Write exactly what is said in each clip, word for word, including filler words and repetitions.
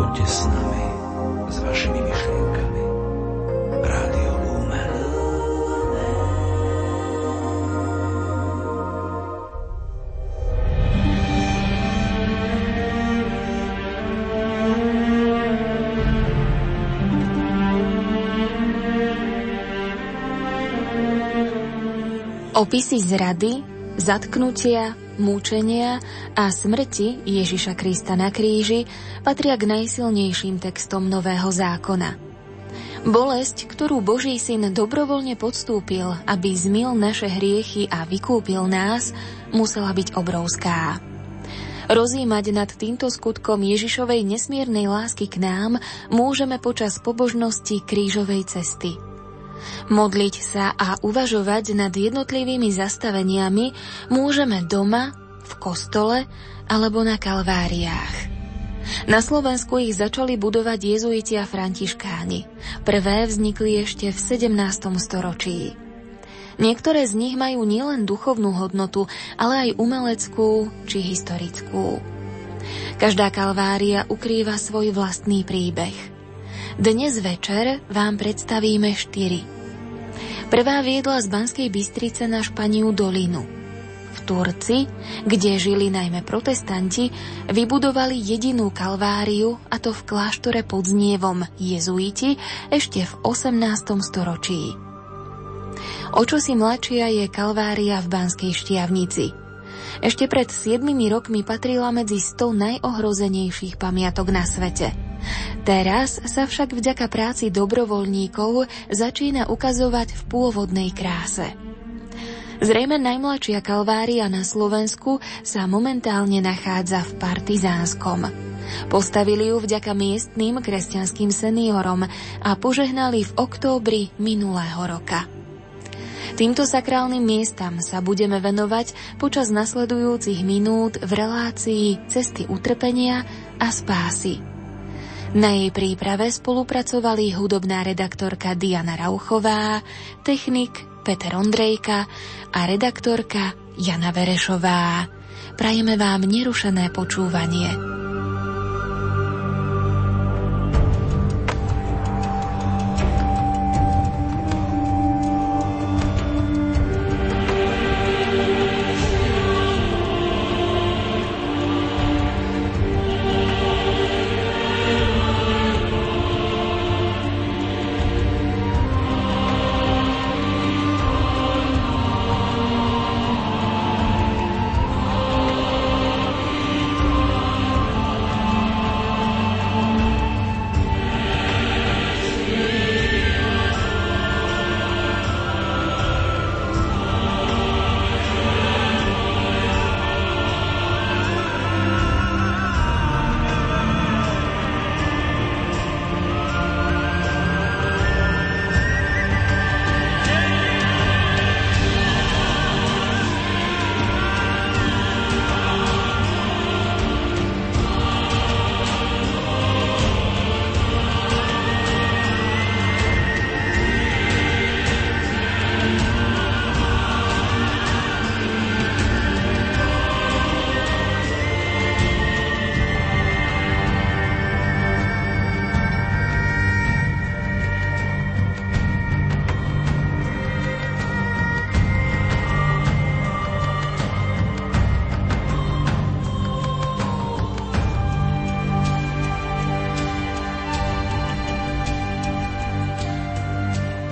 Poďte s nami, s vašimi myšlienkami. Rádio Lumen. Opisy zrady, zatknutia, múčenia a smrti Ježiša Krista na kríži patria k najsilnejším textom Nového zákona. Bolesť, ktorú Boží syn dobrovoľne podstúpil, aby zmil naše hriechy a vykúpil nás, musela byť obrovská. Rozímať nad týmto skutkom Ježišovej nesmiernej lásky k nám môžeme počas pobožnosti krížovej cesty. Modliť sa a uvažovať nad jednotlivými zastaveniami môžeme doma, v kostole alebo na kalváriách. Na Slovensku ich začali budovať jezuiti a františkáni. Prvé vznikli ešte v sedemnástom storočí. Niektoré z nich majú nielen duchovnú hodnotu, ale aj umeleckú či historickú. Každá kalvária ukrýva svoj vlastný príbeh. Dnes večer vám predstavíme štyri. Prvá viedla z Banskej Bystrice na Španiu dolinu. V Turci, kde žili najmä protestanti, vybudovali jedinú kalváriu, a to v kláštore pod znievom jezuiti ešte v osemnástom storočí. O čosi mladšia je kalvária v Banskej Štiavnici. Ešte pred siedmimi rokmi patrila medzi sto najohrozenejších pamiatok na svete. Teraz sa však vďaka práci dobrovoľníkov začína ukazovať v pôvodnej kráse. Zrejme najmladšia kalvária na Slovensku sa momentálne nachádza v Partizánskom. Postavili ju vďaka miestnym kresťanským seniorom a požehnali v októbri minulého roka. Týmto sakrálnym miestam sa budeme venovať počas nasledujúcich minút v relácii Cesty utrpenia a spásy. Na jej príprave spolupracovali hudobná redaktorka Diana Rauchová, technik Peter Ondrejka a redaktorka Jana Verešová. Prajeme vám nerušené počúvanie.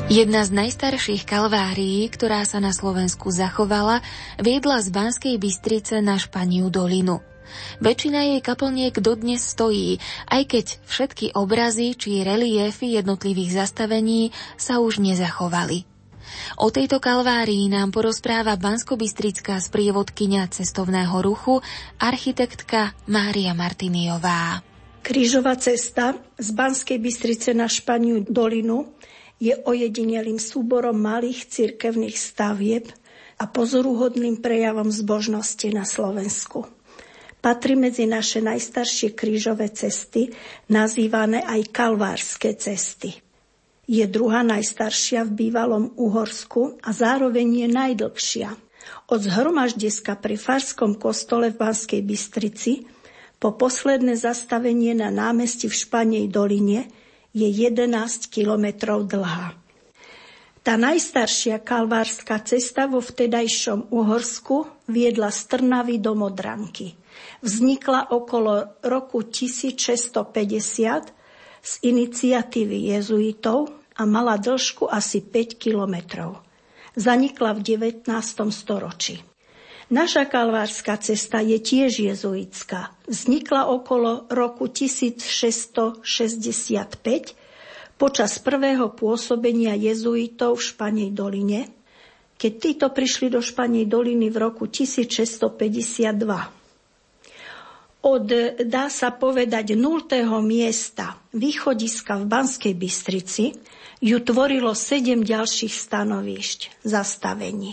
Jedna z najstarších kalvárií, ktorá sa na Slovensku zachovala, viedla z Banskej Bystrice na Španiu dolinu. Väčšina jej kaplniek dodnes stojí, aj keď všetky obrazy či reliéfy jednotlivých zastavení sa už nezachovali. O tejto kalvárii nám porozpráva banskobystrická sprievodkyňa cestovného ruchu, architektka Mária Martiniová. Krížová cesta z Banskej Bystrice na Španiu dolinu je ojedinelým súborom malých cirkevných stavieb a pozoruhodným prejavom zbožnosti na Slovensku. Patrí medzi naše najstaršie krížové cesty, nazývané aj kalvárske cesty. Je druhá najstaršia v bývalom Uhorsku a zároveň je najdlhšia. Od zhromaždiska pri Farskom kostole v Banskej Bystrici Po posledné zastavenie na námestí v Španej doline je jedenásť kilometrov dlhá. Tá najstaršia kalvárska cesta vo vtedajšom Uhorsku viedla z Trnavy do Modranky. Vznikla okolo roku tisíc šesťsto päťdesiat z iniciatívy jezuitov a mala dĺžku asi päť kilometrov. Zanikla v devätnástom storočí. Naša kalvárska cesta je tiež jezuitská. Vznikla okolo roku tisíc šesťsto šesťdesiatpäť počas prvého pôsobenia jezuitov v Španej doline, keď títo prišli do Španej doliny v roku tisíc šesťsto päťdesiatdva. Od, dá sa povedať, nultého miesta východiska v Banskej Bystrici ju tvorilo sedem ďalších stanovišť, zastavení.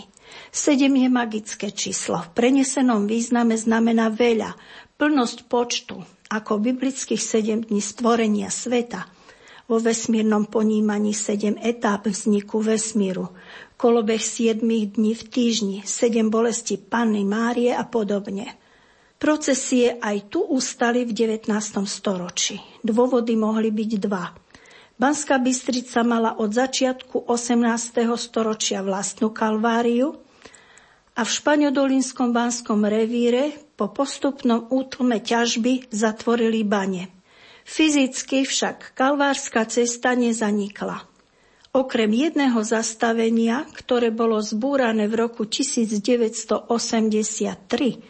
Sedem je magické číslo. V prenesenom význame znamená veľa, plnosť počtu, ako biblických sedem dní stvorenia sveta. Vo vesmírnom ponímaní sedem etáp vzniku vesmíru, kolobeh siedmých dní v týždni, sedem bolesti Panny Márie a podobne. Procesie aj tu ustali v devätnástom storočí. Dôvody mohli byť dva. Banská Bystrica mala od začiatku osemnásteho storočia vlastnú kalváriu a v špaňodolinskom banskom revíre po postupnom útlme ťažby zatvorili bane. Fyzicky však kalvárska cesta nezanikla. Okrem jedného zastavenia, ktoré bolo zbúrané v roku tisíc deväťsto osemdesiattri,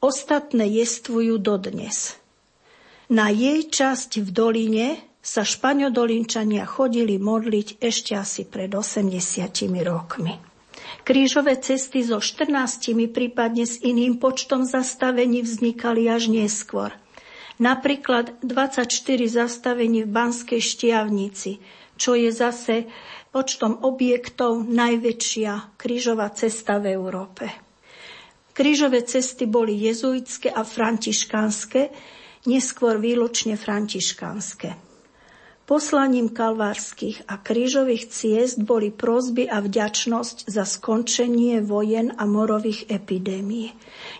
ostatné jestvujú dodnes. Na jej časť v doline sa špaňodolinčania chodili modliť ešte asi pred osemdesiatimi rokmi. Krížové cesty so štrnástimi, prípadne s iným počtom zastavení vznikali až neskôr. Napríklad dvadsaťštyri zastavení v Banskej Štiavnici, čo je zase počtom objektov najväčšia krížová cesta v Európe. Krížové cesty boli jezuitské a františkánske, neskôr výlučne františkánske. Poslaním kalvárskych a krížových ciest boli prosby a vďačnosť za skončenie vojen a morových epidémií.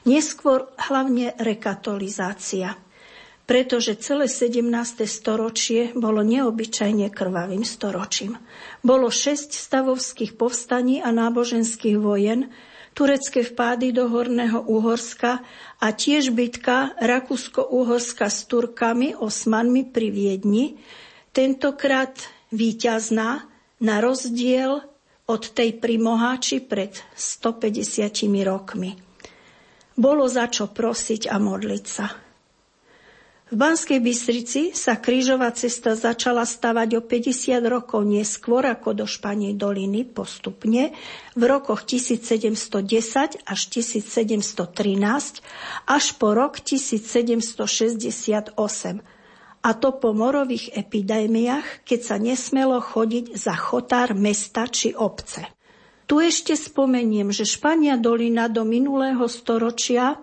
Neskôr hlavne rekatolizácia, pretože celé sedemnáste storočie bolo neobyčajne krvavým storočím. Bolo šesť stavovských povstaní a náboženských vojen, turecké vpády do Horného Uhorska a tiež bitka Rakúsko-Uhorska s Turkami, Osmanmi pri Viedni, tentokrát víťazná na rozdiel od tej pri Moháči pred stopäťdesiatimi rokmi. Bolo za čo prosiť a modliť sa. V Banskej Bystrici sa krížová cesta začala stavať o päťdesiat rokov neskôr ako do Španej doliny postupne v rokoch tisíc sedemsto desať až tisíc sedemsto trinásť až po rok tisíc sedemsto šesťdesiatosem, a to po morových epidémiách, keď sa nesmelo chodiť za chotár mesta či obce. Tu ešte spomeniem, že Špania dolina do minulého storočia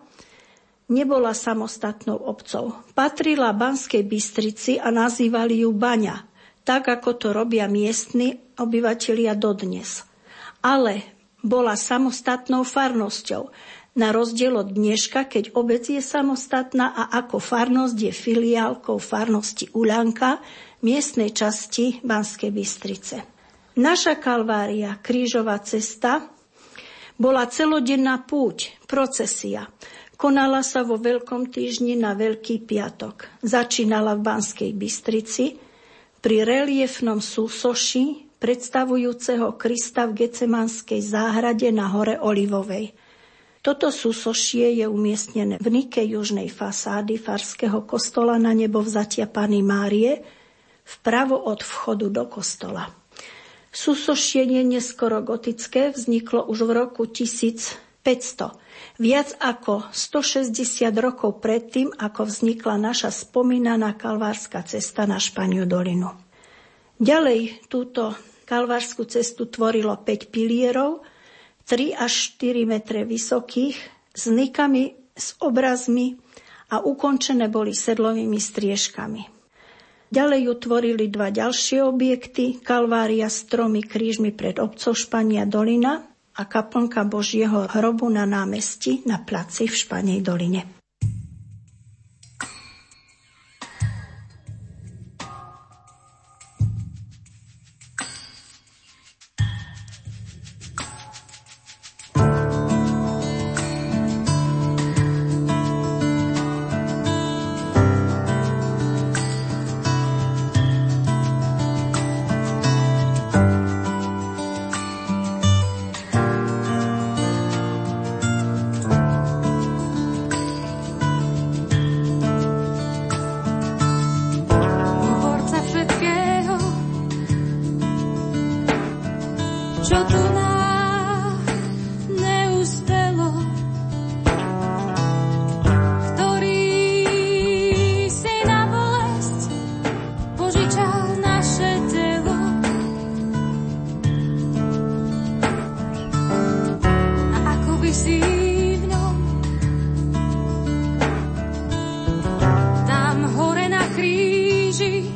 nebola samostatnou obcou. Patrila Banskej Bystrici a nazývali ju Baňa, tak ako to robia miestni obyvatelia dodnes. Ale bola samostatnou farnosťou, na rozdiel od dneška, keď obec je samostatná a ako farnosť je filiálkou farnosti Uľanka, miestnej časti Banskej Bystrice. Naša kalvária, krížová cesta, bola celodenná púť, procesia. Konala sa vo Veľkom týždni na Veľký piatok. Začínala v Banskej Bystrici pri reliefnom súsoši predstavujúceho Krista v Getsemanskej záhrade na hore Olivovej. Toto súsošie je umiestnené v nike južnej fasády farského kostola Na Nebovzatia Panny Márie vpravo od vchodu do kostola. Súsošie je neskoro gotické, vzniklo už v roku tisíc päťsto. Viac ako stošesťdesiat rokov predtým, ako vznikla naša spomínaná kalvárska cesta na Španiu dolinu. Ďalej túto kalvárskú cestu tvorilo päť pilierov, tri až štyri metre vysokých, s nikami, s obrazmi a ukončené boli sedlovými striežkami. Ďalej ju tvorili dva ďalšie objekty, kalvária s tromi krížmi pred obcov Špania dolina a kaplnka Božieho hrobu na námestí na placi v Španej doline. čo tu nám neúspelo, ktorý si na bolesť požičal naše telo. A ako by si v ňom tam hore na kríži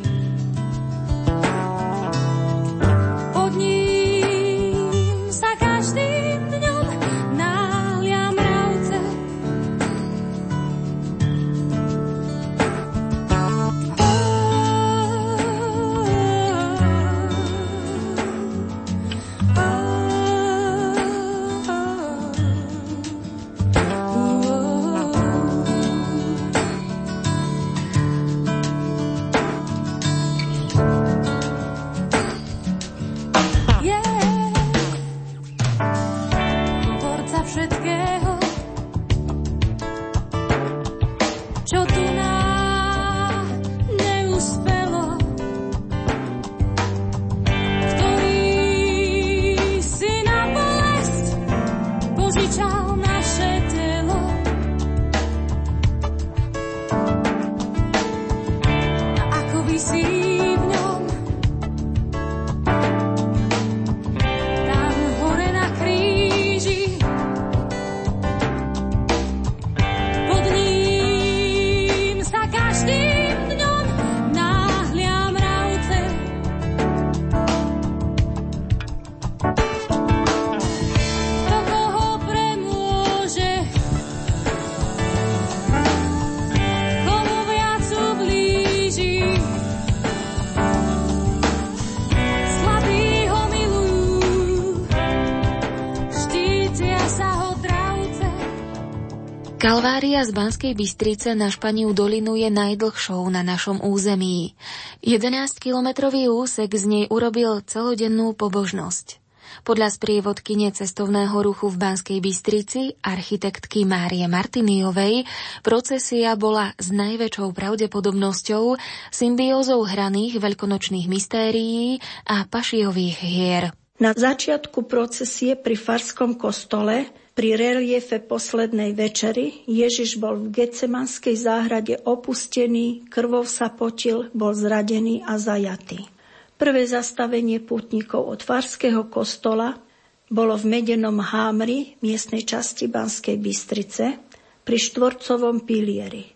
Kalvária z Banskej Bystrice na Španiu dolinu je najdlhšou na našom území. jedenásťkilometrový úsek z nej urobil celodennú pobožnosť. Podľa sprievodkyne cestovného ruchu v Banskej Bystrici, architektky Márie Martiniovej, procesia bola s najväčšou pravdepodobnosťou symbiózou hraných veľkonočných mystérií a pašiových hier. Na začiatku procesie pri farskom kostole pri reliefe poslednej večery Ježiš bol v Getsemanskej záhrade opustený, krvou sa potil, bol zradený a zajatý. Prvé zastavenie pútnikov od farského kostola bolo v Medenom Hámri, miestnej časti Banskej Bystrice, pri štvorcovom pilieri.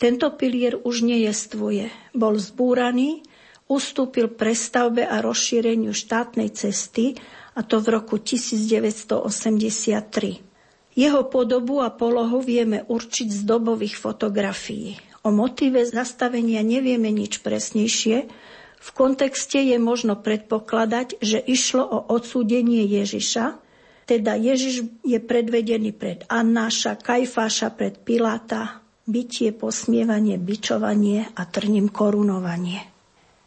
Tento pilier už nejestvuje, bol zbúraný, ustúpil prestavbe a rozšíreniu štátnej cesty, a to v roku devätnásťstoosemdesiattri. Jeho podobu a polohu vieme určiť z dobových fotografií. O motíve zastavenia nevieme nič presnejšie. V kontexte je možno predpokladať, že išlo o odsúdenie Ježiša, teda Ježiš je predvedený pred Annáša, Kajfáša, pred Piláta, bitie, posmievanie, bičovanie a trním korunovanie.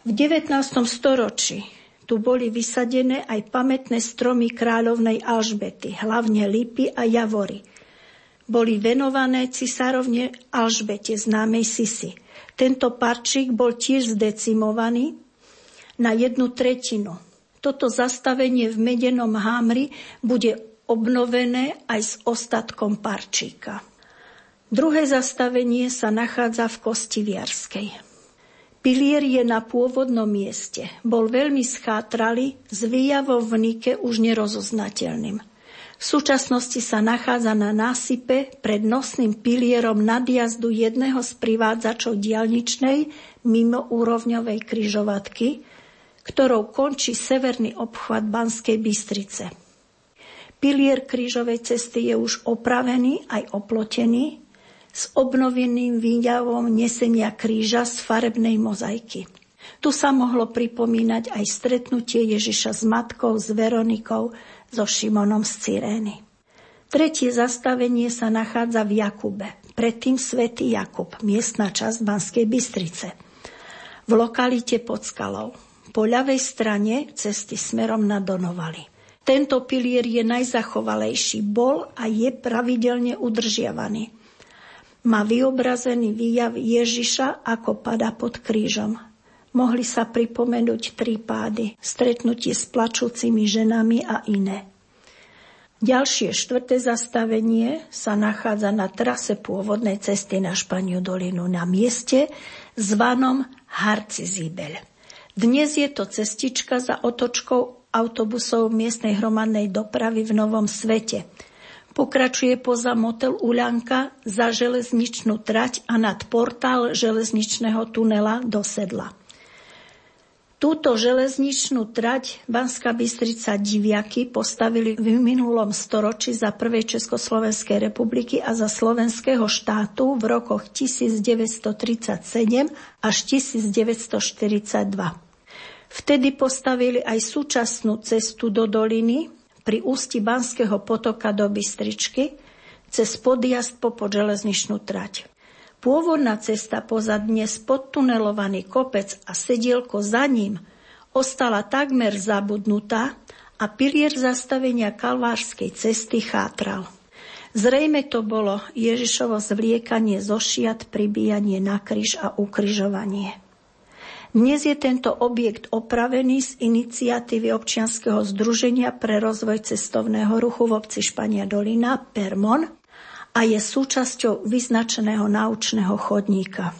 V devätnástom storočí tu boli vysadené aj pamätné stromy kráľovnej Alžbety, hlavne lipy a javory. Boli venované cisárovne Alžbete, známej Sisi. Tento parčík bol tiež zdecimovaný na jednu tretinu. Toto zastavenie v Medenom Hámri bude obnovené aj s ostatkom parčíka. Druhé zastavenie sa nachádza v Kostiviarskej. Pilier je na pôvodnom mieste. Bol veľmi schátralý, s výjavom v Nike už nerozoznateľným. V súčasnosti sa nachádza na násype pred nosným pilierom nadjazdu jedného z privádzačov diaľničnej mimoúrovňovej križovatky, ktorou končí severný obchvat Banskej Bystrice. Pilier krížovej cesty je už opravený aj oplotený, s obnoveným výjavom nesenia kríža z farebnej mozaiky. Tu sa mohlo pripomínať aj stretnutie Ježiša s matkou, s Veronikou, so Šimonom z Cyrény. Tretie zastavenie sa nachádza v Jakube, predtým Svätý Jakub, miestna časť Banskej Bystrice, v lokalite pod skalou, po ľavej strane cesty smerom na Donovali. Tento pilier je najzachovalejší, bol a je pravidelne udržiavaný. Má vyobrazený výjav Ježiša, ako padá pod krížom. Mohli sa pripomenúť prípady, stretnutie s plačúcimi ženami a iné. Ďalšie štvrté zastavenie sa nachádza na trase pôvodnej cesty na Španiu dolinu na mieste zvanom Harcisíbel. Dnes je to cestička za otočkou autobusov miestnej hromadnej dopravy v Novom Svete. Pokračuje poza motel Uľanka za železničnú trať a nad portál železničného tunela do Sedla. Túto železničnú trať Banská Bystrica Diviaky postavili v minulom storočí za prvej Československej republiky a za slovenského štátu v rokoch tisíc deväťsto tridsaťsedem až tisíc deväťsto štyridsaťdva. Vtedy postavili aj súčasnú cestu do doliny pri ústi Banského potoka do Bystričky cez podjazd popod železničnú trať. Pôvodná cesta poza dnes podtunelovaný kopec a sedielko za ním ostala takmer zabudnutá a pilier zastavenia kalvárskej cesty chátral. Zrejme to bolo Ježišovo zvliekanie zo šiat, pribíjanie na kríž a ukrižovanie. Dnes je tento objekt opravený z iniciatívy občianskeho združenia pre rozvoj cestovného ruchu v obci Špania Dolina Permon a je súčasťou vyznačeného naučného chodníka.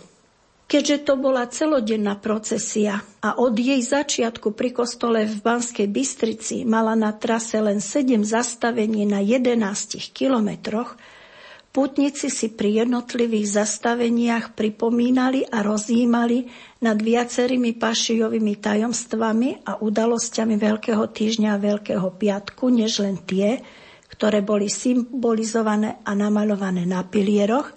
Keďže to bola celodenná procesia a od jej začiatku pri kostole v Banskej Bystrici mala na trase len sedem zastavení na jedenástich kilometroch, pútnici si pri jednotlivých zastaveniach pripomínali a rozjímali nad viacerými Pašijovými tajomstvami a udalosťami Veľkého týždňa a Veľkého piatku, než len tie, ktoré boli symbolizované a namaľované na pilieroch,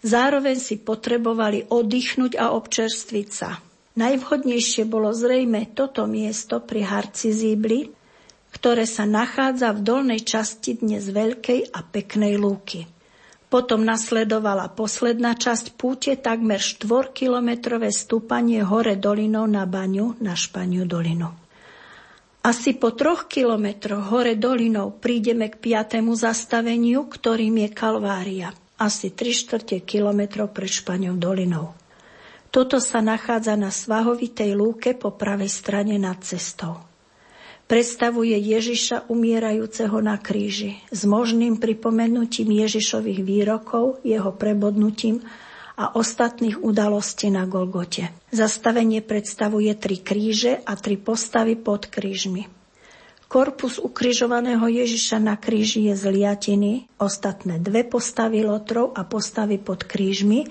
zároveň si potrebovali oddychnúť a občerstviť sa. Najvhodnejšie bolo zrejme toto miesto pri Harcisíbli, ktoré sa nachádza v dolnej časti dnes veľkej a peknej lúky. Potom nasledovala posledná časť púte, takmer štvorkilometrové stúpanie hore dolinou na Baňu na Španiu dolinu. Asi po troch kilometroch hore dolinou prídeme k piatému zastaveniu, ktorým je Kalvária, asi tri štvrte kilometrov pred Španiou dolinou. Toto sa nachádza na svahovitej lúke po pravej strane nad cestou. Predstavuje Ježiša umierajúceho na kríži s možným pripomenutím Ježišových výrokov, jeho prebodnutím a ostatných udalostí na Golgote. Zastavenie predstavuje tri kríže a tri postavy pod krížmi. Korpus ukrižovaného Ježiša na kríži je z liatiny, ostatné dve postavy lotrov a postavy pod krížmi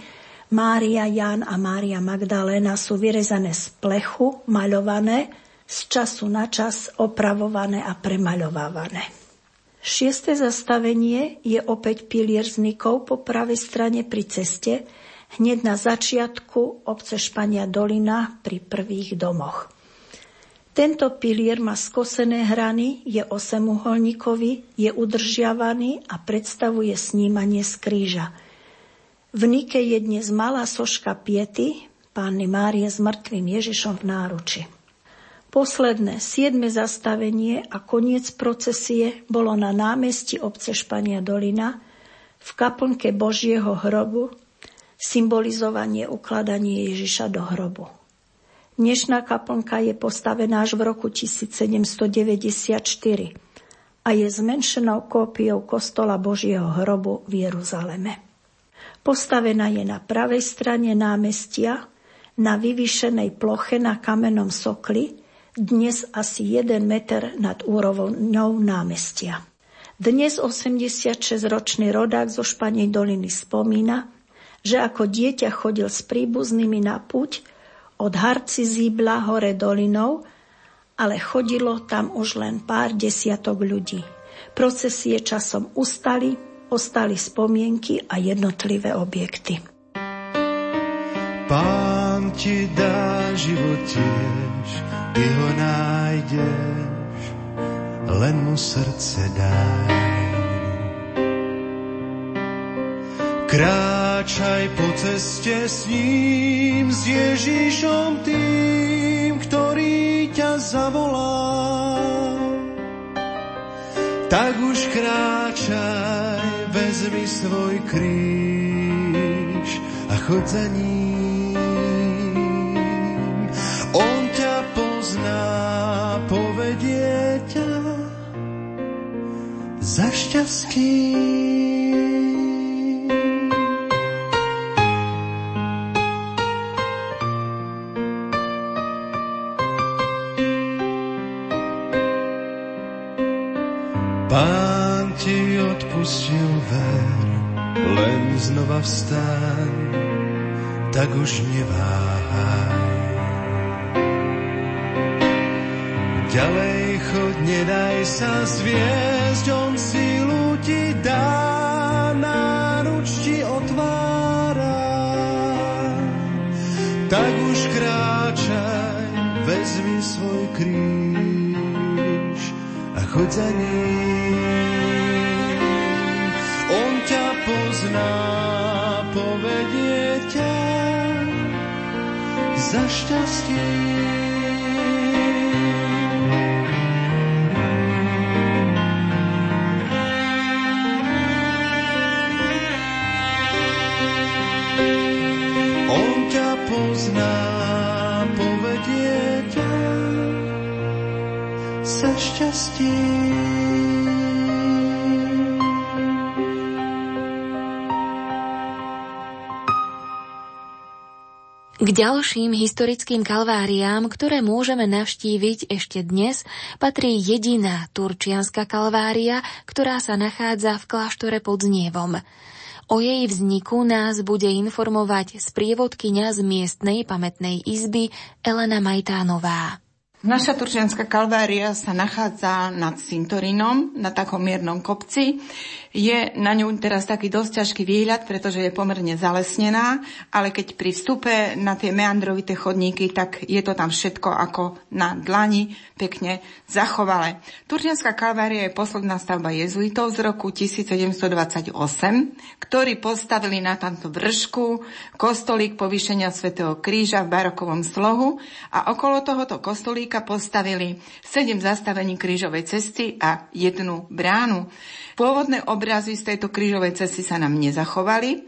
Mária, Ján a Mária Magdaléna sú vyrezané z plechu, maľované, z času na čas opravované a premaľovávané. Šieste zastavenie je opäť pilier z Nikov po pravej strane pri ceste, hneď na začiatku obce Špania Dolina pri prvých domoch. Tento pilier má skosené hrany, je osemuholníkový, je udržiavaný a predstavuje snímanie z kríža. V Nike je dnes malá soška Piety, Panny Márie s mŕtvým Ježišom v náruči. Posledné, siedme zastavenie a koniec procesie bolo na námestí obce Špania Dolina v kaplnke Božieho hrobu, symbolizovanie ukladanie Ježiša do hrobu. Dnešná kaplnka je postavená až v roku tisíc sedemsto deväťdesiatštyri a je zmenšenou kópiou kostola Božieho hrobu v Jeruzaleme. Postavená je na pravej strane námestia, na vyvýšenej ploche na kamennom sokli, dnes asi jeden meter nad úrovňou námestia. Dnes osemdesiatšesťročný rodák zo Španej doliny spomína, že ako dieťa chodil s príbuznými na púť od Harcisíbla hore dolinou, ale chodilo tam už len pár desiatok ľudí. Procesie časom ustali, ostali spomienky a jednotlivé objekty. Pán ti dá život tiež, ty ho nájdeš, len mu srdce daj. Kráčaj po ceste s ním, s Ježišom tým, ktorý ťa zavolá. Tak už kráčaj, vezmi svoj kríž a choď za ním. za šťastie. Pán ti odpustil, ver, len znova vstaň, tak už neváhaj. Ďalej choď, nedaj sa zviesť, on sílu ti dá, náruč ti otvára. Tak už kráčaj, vezmi svoj kríž a choď za ním. On ťa pozná, povedie ťa za šťastie. On ťa pozná, povedie ťa za šťastie. K ďalším historickým kalváriám, ktoré môžeme navštíviť ešte dnes, patrí jediná turčianska kalvária, ktorá sa nachádza v kláštore pod Znievom. O jej vzniku nás bude informovať sprievodkyňa z miestnej pamätnej izby Elena Majtánová. Naša turčianska kalvária sa nachádza nad Cintorinom, na takom miernom kopci. Je na ňu teraz taký dosť ťažký výhľad, pretože je pomerne zalesnená, ale keď pri vstupe na tie meandrovité chodníky, tak je to tam všetko ako na dlani, pekne zachovalé. Turčianska kalvária je posledná stavba jezuitov z roku tisíc sedemsto dvadsaťosem, ktorí postavili na tamto vršku kostolík povýšenia svätého Kríža v barokovom slohu a okolo tohoto kostolíka postavili sedem zastavení krížovej cesty a jednu bránu. Pôvodné obrazy z tejto krížovej cesty sa nám nezachovali.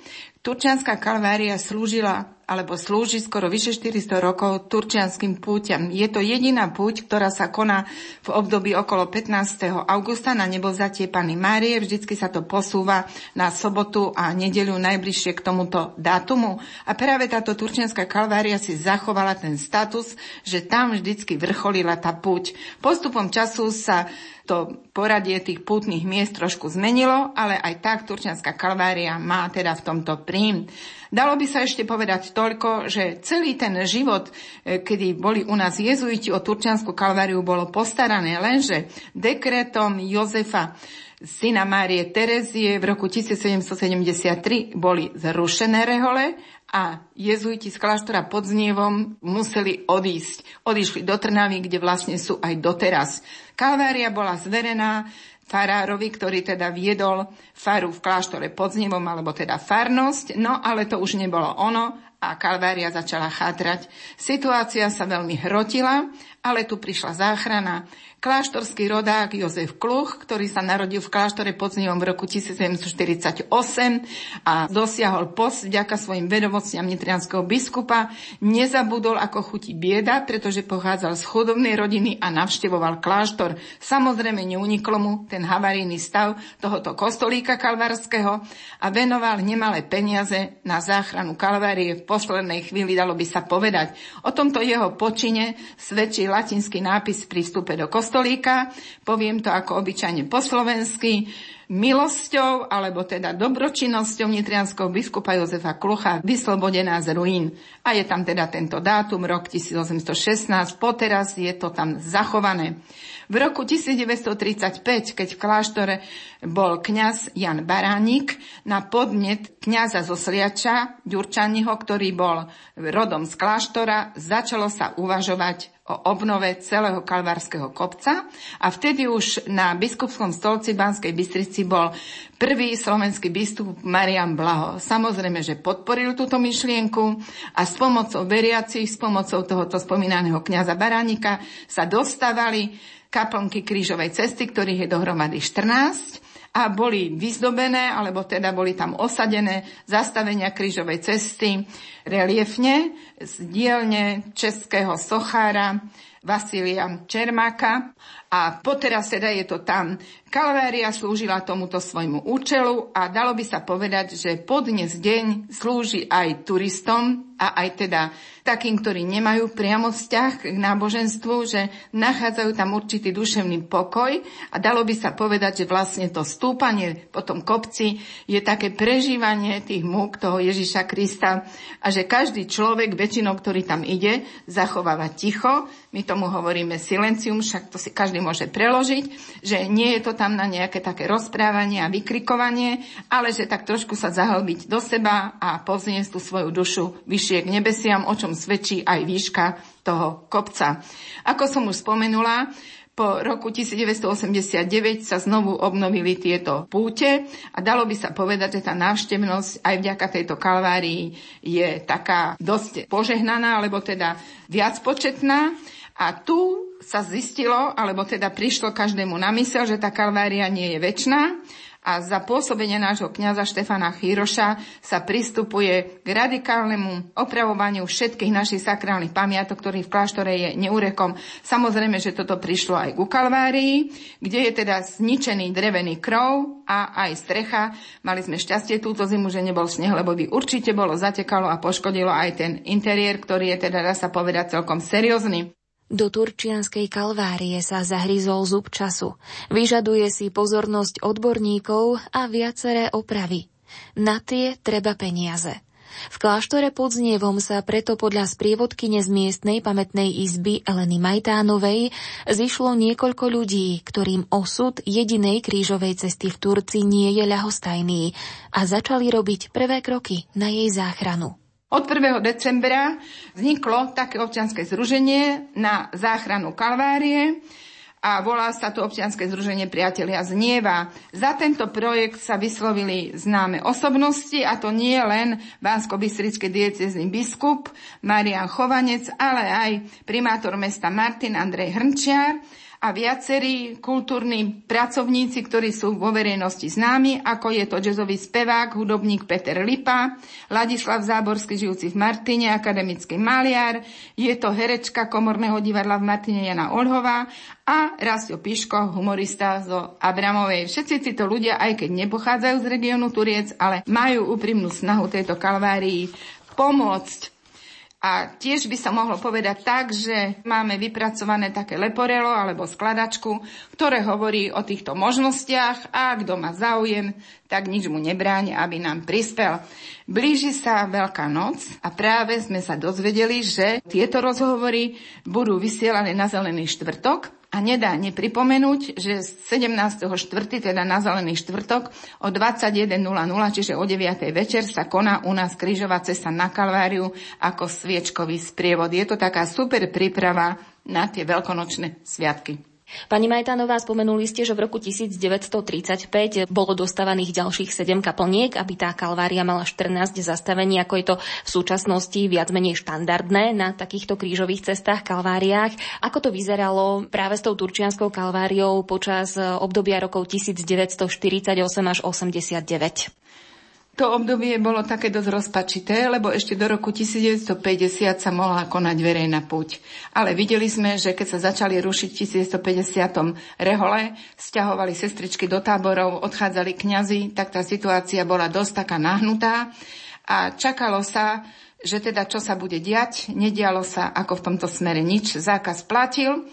Turčianska kalvária slúžila alebo slúži skoro vyše štyristo rokov turčianskym púťam. Je to jediná púť, ktorá sa koná v období okolo pätnásteho augusta na nebovzatie Panny Márie. Vždycky sa to posúva na sobotu a nedeľu najbližšie k tomuto dátumu. A práve táto turčianska kalvária si zachovala ten status, že tam vždycky vrcholila tá púť. Postupom času sa to poradie tých pútnych miest trošku zmenilo, ale aj tak turčianska kalvária má teda v tomto príjm. Dalo by sa ešte povedať toľko, že celý ten život, kedy boli u nás jezuiti, o turčiansku kalváriu bolo postarané, lenže dekretom Jozefa, syna Márie Terezie, v roku tisíc sedemsto sedemdesiattri boli zrušené rehole a jezuiti z kláštora pod Znievom museli odísť. Odišli do Trnavy, kde vlastne sú aj doteraz. Kalvária bola zverená farárovi, ktorý teda viedol faru v kláštore pod Znievom, alebo teda farnosť, no ale to už nebolo ono a kalvária začala chátrať. Situácia sa veľmi hrotila, ale tu prišla záchrana. Kláštorský rodák Jozef Kluch, ktorý sa narodil v kláštore pod Znievom v roku tisíc sedemsto štyridsaťosem a dosiahol post vďaka svojim vedomociam nitrianskeho biskupa, nezabudol, ako chutí bieda, pretože pochádzal z chudobnej rodiny a navštevoval kláštor. Samozrejme neuniklo mu ten havarijný stav tohoto kostolíka kalvárskeho a venoval nemalé peniaze na záchranu kalvárie v poslednej chvíli, dalo by sa povedať. O tomto jeho počine svedčí latinský nápis pri vstupe do kostolíka. Stolíka, poviem to ako obyčajne po slovensky, milosťou alebo teda dobročinnosťou nitrianskeho biskupa Jozefa Klucha vyslobodená z ruín. A je tam teda tento dátum, rok tisíc osemsto šestnásť, poteraz je to tam zachované. V roku tisíc deväťsto tridsaťpäť, keď v kláštore bol kňaz Jan Baránik, na podnet kňaza zo Sliača, Ďurčaniho, ktorý bol rodom z kláštora, začalo sa uvažovať o obnove celého kalvárskeho kopca a vtedy už na biskupskom stolci v Banskej Bystrici bol prvý slovenský biskup Marián Blaho. Samozrejme, že podporil túto myšlienku a s pomocou veriacich, s pomocou tohoto spomínaného kňaza Baránika sa dostávali kaplnky krížovej cesty, ktorých je dohromady štrnásť. A boli vyzdobené, alebo teda boli tam osadené zastavenia krížovej cesty reliefne z dielne českého sochára Vasilia Čermáka a poteraz teda je to tam. Kalvária slúžila tomuto svojmu účelu a dalo by sa povedať, že podnes deň slúži aj turistom a aj teda takým, ktorí nemajú priamo vzťah k náboženstvu, že nachádzajú tam určitý duševný pokoj a dalo by sa povedať, že vlastne to stúpanie po tom kopci je také prežívanie tých múk toho Ježiša Krista a že každý človek, väčšinou, ktorý tam ide, zachováva ticho. My tomu hovoríme silencium, však to si každý môže preložiť, že nie je to tam na nejaké také rozprávanie a vykrikovanie, ale že tak trošku sa zahlbiť do seba a povzniesť tú svoju dušu vyššie k nebesiam, o čom svedčí aj výška toho kopca. Ako som už spomenula, po roku devätnásť osemdesiatdeväť sa znovu obnovili tieto púte a dalo by sa povedať, že tá návštevnosť aj vďaka tejto Kalvárii je taká dosť požehnaná, alebo teda viac početná. A tu sa zistilo, alebo teda prišlo každému na myseľ, že tá Kalvária nie je večná. A za pôsobenie nášho kňaza Štefana Chýroša sa pristupuje k radikálnemu opravovaniu všetkých našich sakrálnych pamiatok, ktorých v kláštore je neúrekom. Samozrejme, že toto prišlo aj ku Kalvárii, kde je teda zničený drevený krov a aj strecha. Mali sme šťastie túto zimu, že nebol sneh, lebo by určite bolo zatekalo a poškodilo aj ten interiér, ktorý je teda, dá sa povedať, celkom seriózny. Do turčianskej Kalvárie sa zahryzol zub času. Vyžaduje si pozornosť odborníkov a viaceré opravy. Na tie treba peniaze. V kláštore pod Znievom sa preto podľa sprievodkyne z miestnej pamätnej izby Eleny Majtánovej zišlo niekoľko ľudí, ktorým osud jedinej krížovej cesty v Turci nie je ľahostajný a začali robiť prvé kroky na jej záchranu. Od prvého decembra vzniklo také občianske združenie na záchranu Kalvárie a volá sa to občianske združenie Priatelia Znieva. Za tento projekt sa vyslovili známe osobnosti, a to nie len banskobystrický diecézny biskup Marián Chovanec, ale aj primátor mesta Martin Andrej Hrnčiar a viacerí kultúrni pracovníci, ktorí sú vo verejnosti známi, ako je to jazzový spevák, hudobník Peter Lipa, Ladislav Záborský, žijúci v Martine, akademický maliar, je to herečka Komorného divadla v Martine Jana Olhová a Rastio Piško, humorista zo Abramovej. Všetci títo ľudia, aj keď nepochádzajú z regiónu Turiec, ale majú úprimnú snahu tejto Kalvárii pomôcť. A tiež by sa mohlo povedať tak, že máme vypracované také leporelo alebo skladačku, ktoré hovorí o týchto možnostiach a kto má záujem, tak nič mu nebráni, aby nám prispel. Blíži sa Veľká noc a práve sme sa dozvedeli, že tieto rozhovory budú vysielané na Zelený štvrtok. A nedá nepripomenúť, že sedemnásteho štvrtého, teda na Zelený štvrtok, o dvadsaťjeden nula nula, čiže o deviatej večer, sa koná u nás krížová cesta na Kalváriu ako sviečkový sprievod. Je to taká super príprava na tie veľkonočné sviatky. Pani Majtánová, spomenuli ste, že v roku devätnásť tridsaťpäť bolo dostavaných ďalších sedem kaplniek, aby tá Kalvária mala štrnásť zastavení, ako je to v súčasnosti viac menej štandardné na takýchto krížových cestách, kalváriách. Ako to vyzeralo práve s tou turčianskou Kalváriou počas obdobia rokov devätnásť štyridsaťosem až osemdesiatdeväť? To obdobie bolo také dosť rozpačité, lebo ešte do roku devätnásť päťdesiat sa mohla konať verejná púť. Ale videli sme, že keď sa začali rušiť v devätnásť päťdesiat rehole, sťahovali sestričky do táborov, odchádzali kňazi, tak tá situácia bola dosť taká nahnutá a čakalo sa, že teda čo sa bude diať, nedialo sa ako v tomto smere nič, zákaz platil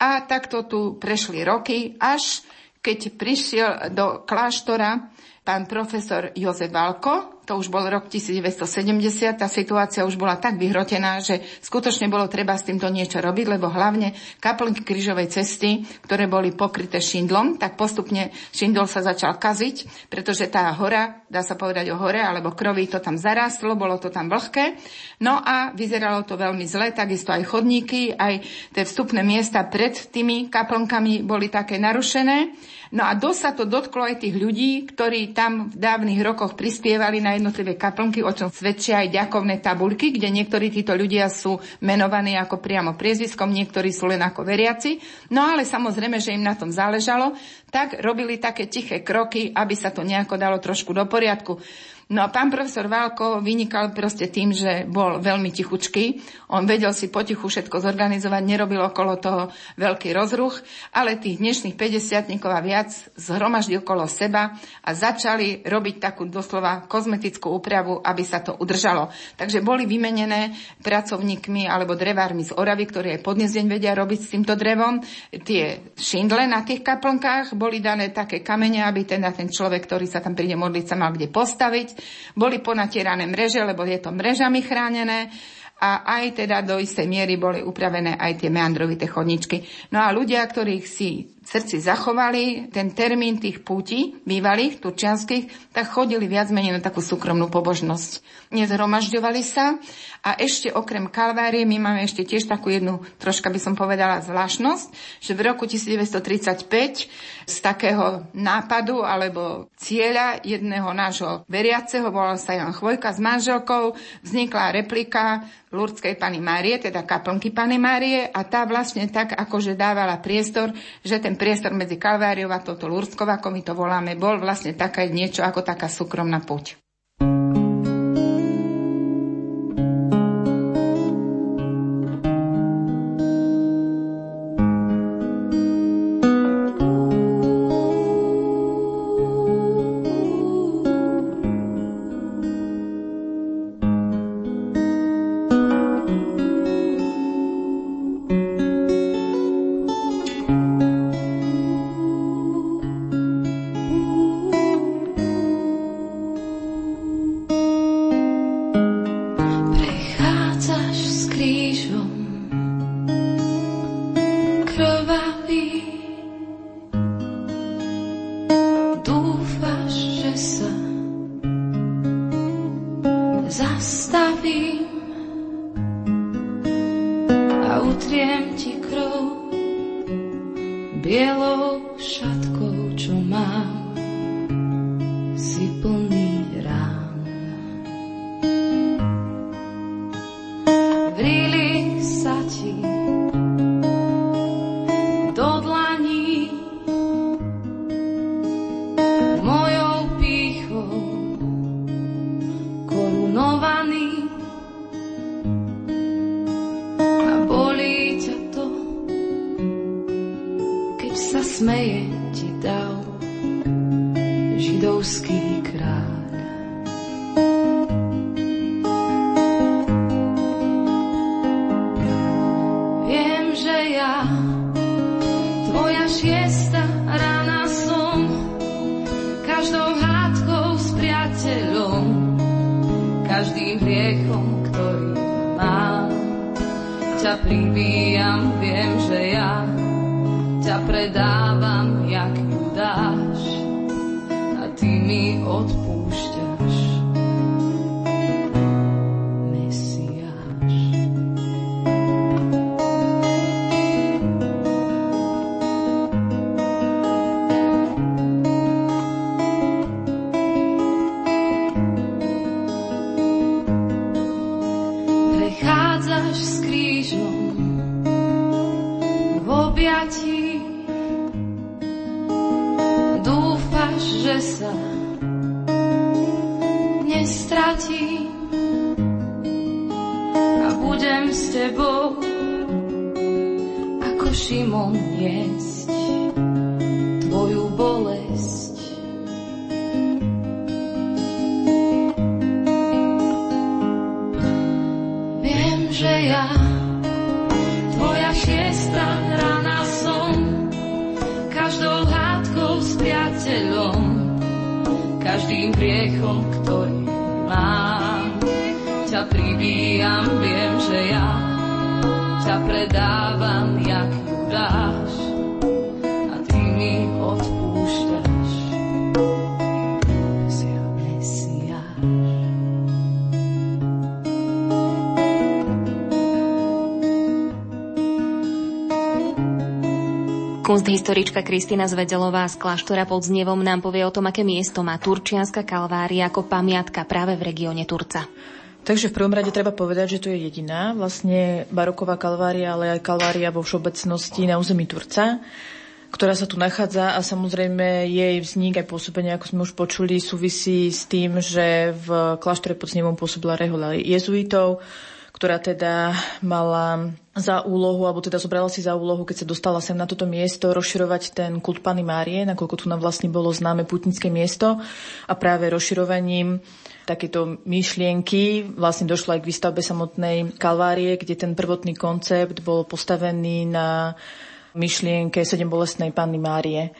a takto tu prešli roky, až keď prišiel do kláštora pán profesor Jozef Valko, to už bol rok devätnásť sedemdesiat, tá situácia už bola tak vyhrotená, že skutočne bolo treba s týmto niečo robiť, lebo hlavne kaplnky krížovej cesty, ktoré boli pokryté šindlom, tak postupne šindol sa začal kaziť, pretože tá hora, dá sa povedať o hore, alebo kroví to tam zarástlo, bolo to tam vlhké, no a vyzeralo to veľmi zle, takisto aj chodníky, aj tie vstupné miesta pred tými kaplnkami boli také narušené. No a dosť sa to dotklo aj tých ľudí, ktorí tam v dávnych rokoch prispievali na jednotlivé kaplnky, o čom svedčia aj ďakovné tabuľky, kde niektorí títo ľudia sú menovaní ako priamo priezviskom, niektorí sú len ako veriaci. No ale samozrejme, že im na tom záležalo, tak robili také tiché kroky, aby sa to nejako dalo trošku do poriadku. No a pán profesor Válko vynikal proste tým, že bol veľmi tichučký. On vedel si potichu všetko zorganizovať, nerobil okolo toho veľký rozruch, ale tých dnešných päťdesiatnikov a viac zhromaždil okolo seba a začali robiť takú doslova kozmetickú úpravu, aby sa to udržalo. Takže boli vymenené pracovníkmi alebo drevármi z Oravy, ktorí aj po dnes deň vedia robiť s týmto drevom. Tie šindle na tých kaplnkách boli dané také kamene, aby ten, ten človek, ktorý sa tam príde modliť, sa mal kde postaviť. Boli ponatierané mreže, lebo je to mrežami chránené a aj teda do istej miery boli upravené aj tie meandrovité chodničky. No a ľudia, ktorých si v srdci zachovali ten termín tých pútí bývalých, turčianskych, tak chodili viac menej na takú súkromnú pobožnosť. Nezhromažďovali sa a ešte okrem Kalvárie my máme ešte tiež takú jednu, troška by som povedala, zvláštnosť, že v roku devätnásť tridsaťpäť z takého nápadu alebo cieľa jedného nášho veriaceho, volal sa Jan Chvojka, s manželkou, vznikla replika Lurdskej Panny Márie, teda kaplnky Panny Márie, a tá vlastne tak akože dávala priestor, že ten priestor medzi Kalváriou a touto Lurdskou, ako my to voláme, bol vlastne také niečo ako taká súkromná púť. Historička Kristína Zvedelová z kláštora pod Znievom nám povie o tom, aké miesto má Turčianska Kalvária ako pamiatka práve v regióne Turca. Takže v prvom rade treba povedať, že to je jediná vlastne baroková Kalvária, ale aj Kalvária vo všeobecnosti na území Turca. ktorá sa tu nachádza a samozrejme jej vznik aj pôsobenie, ako sme už počuli, súvisí s tým, že v kláštore pod Znievom pôsobila rehoľa jezuitov, ktorá teda mala za úlohu, alebo teda zobrala si za úlohu, keď sa dostala sem na toto miesto, rozširovať ten kult Panny Márie, nakoľko tu nám vlastne bolo známe pútnické miesto a práve rozširovaním takéto myšlienky vlastne došlo aj k výstavbe samotnej Kalvárie, kde ten prvotný koncept bol postavený na myšlienke sedembolestnej Panny Márie.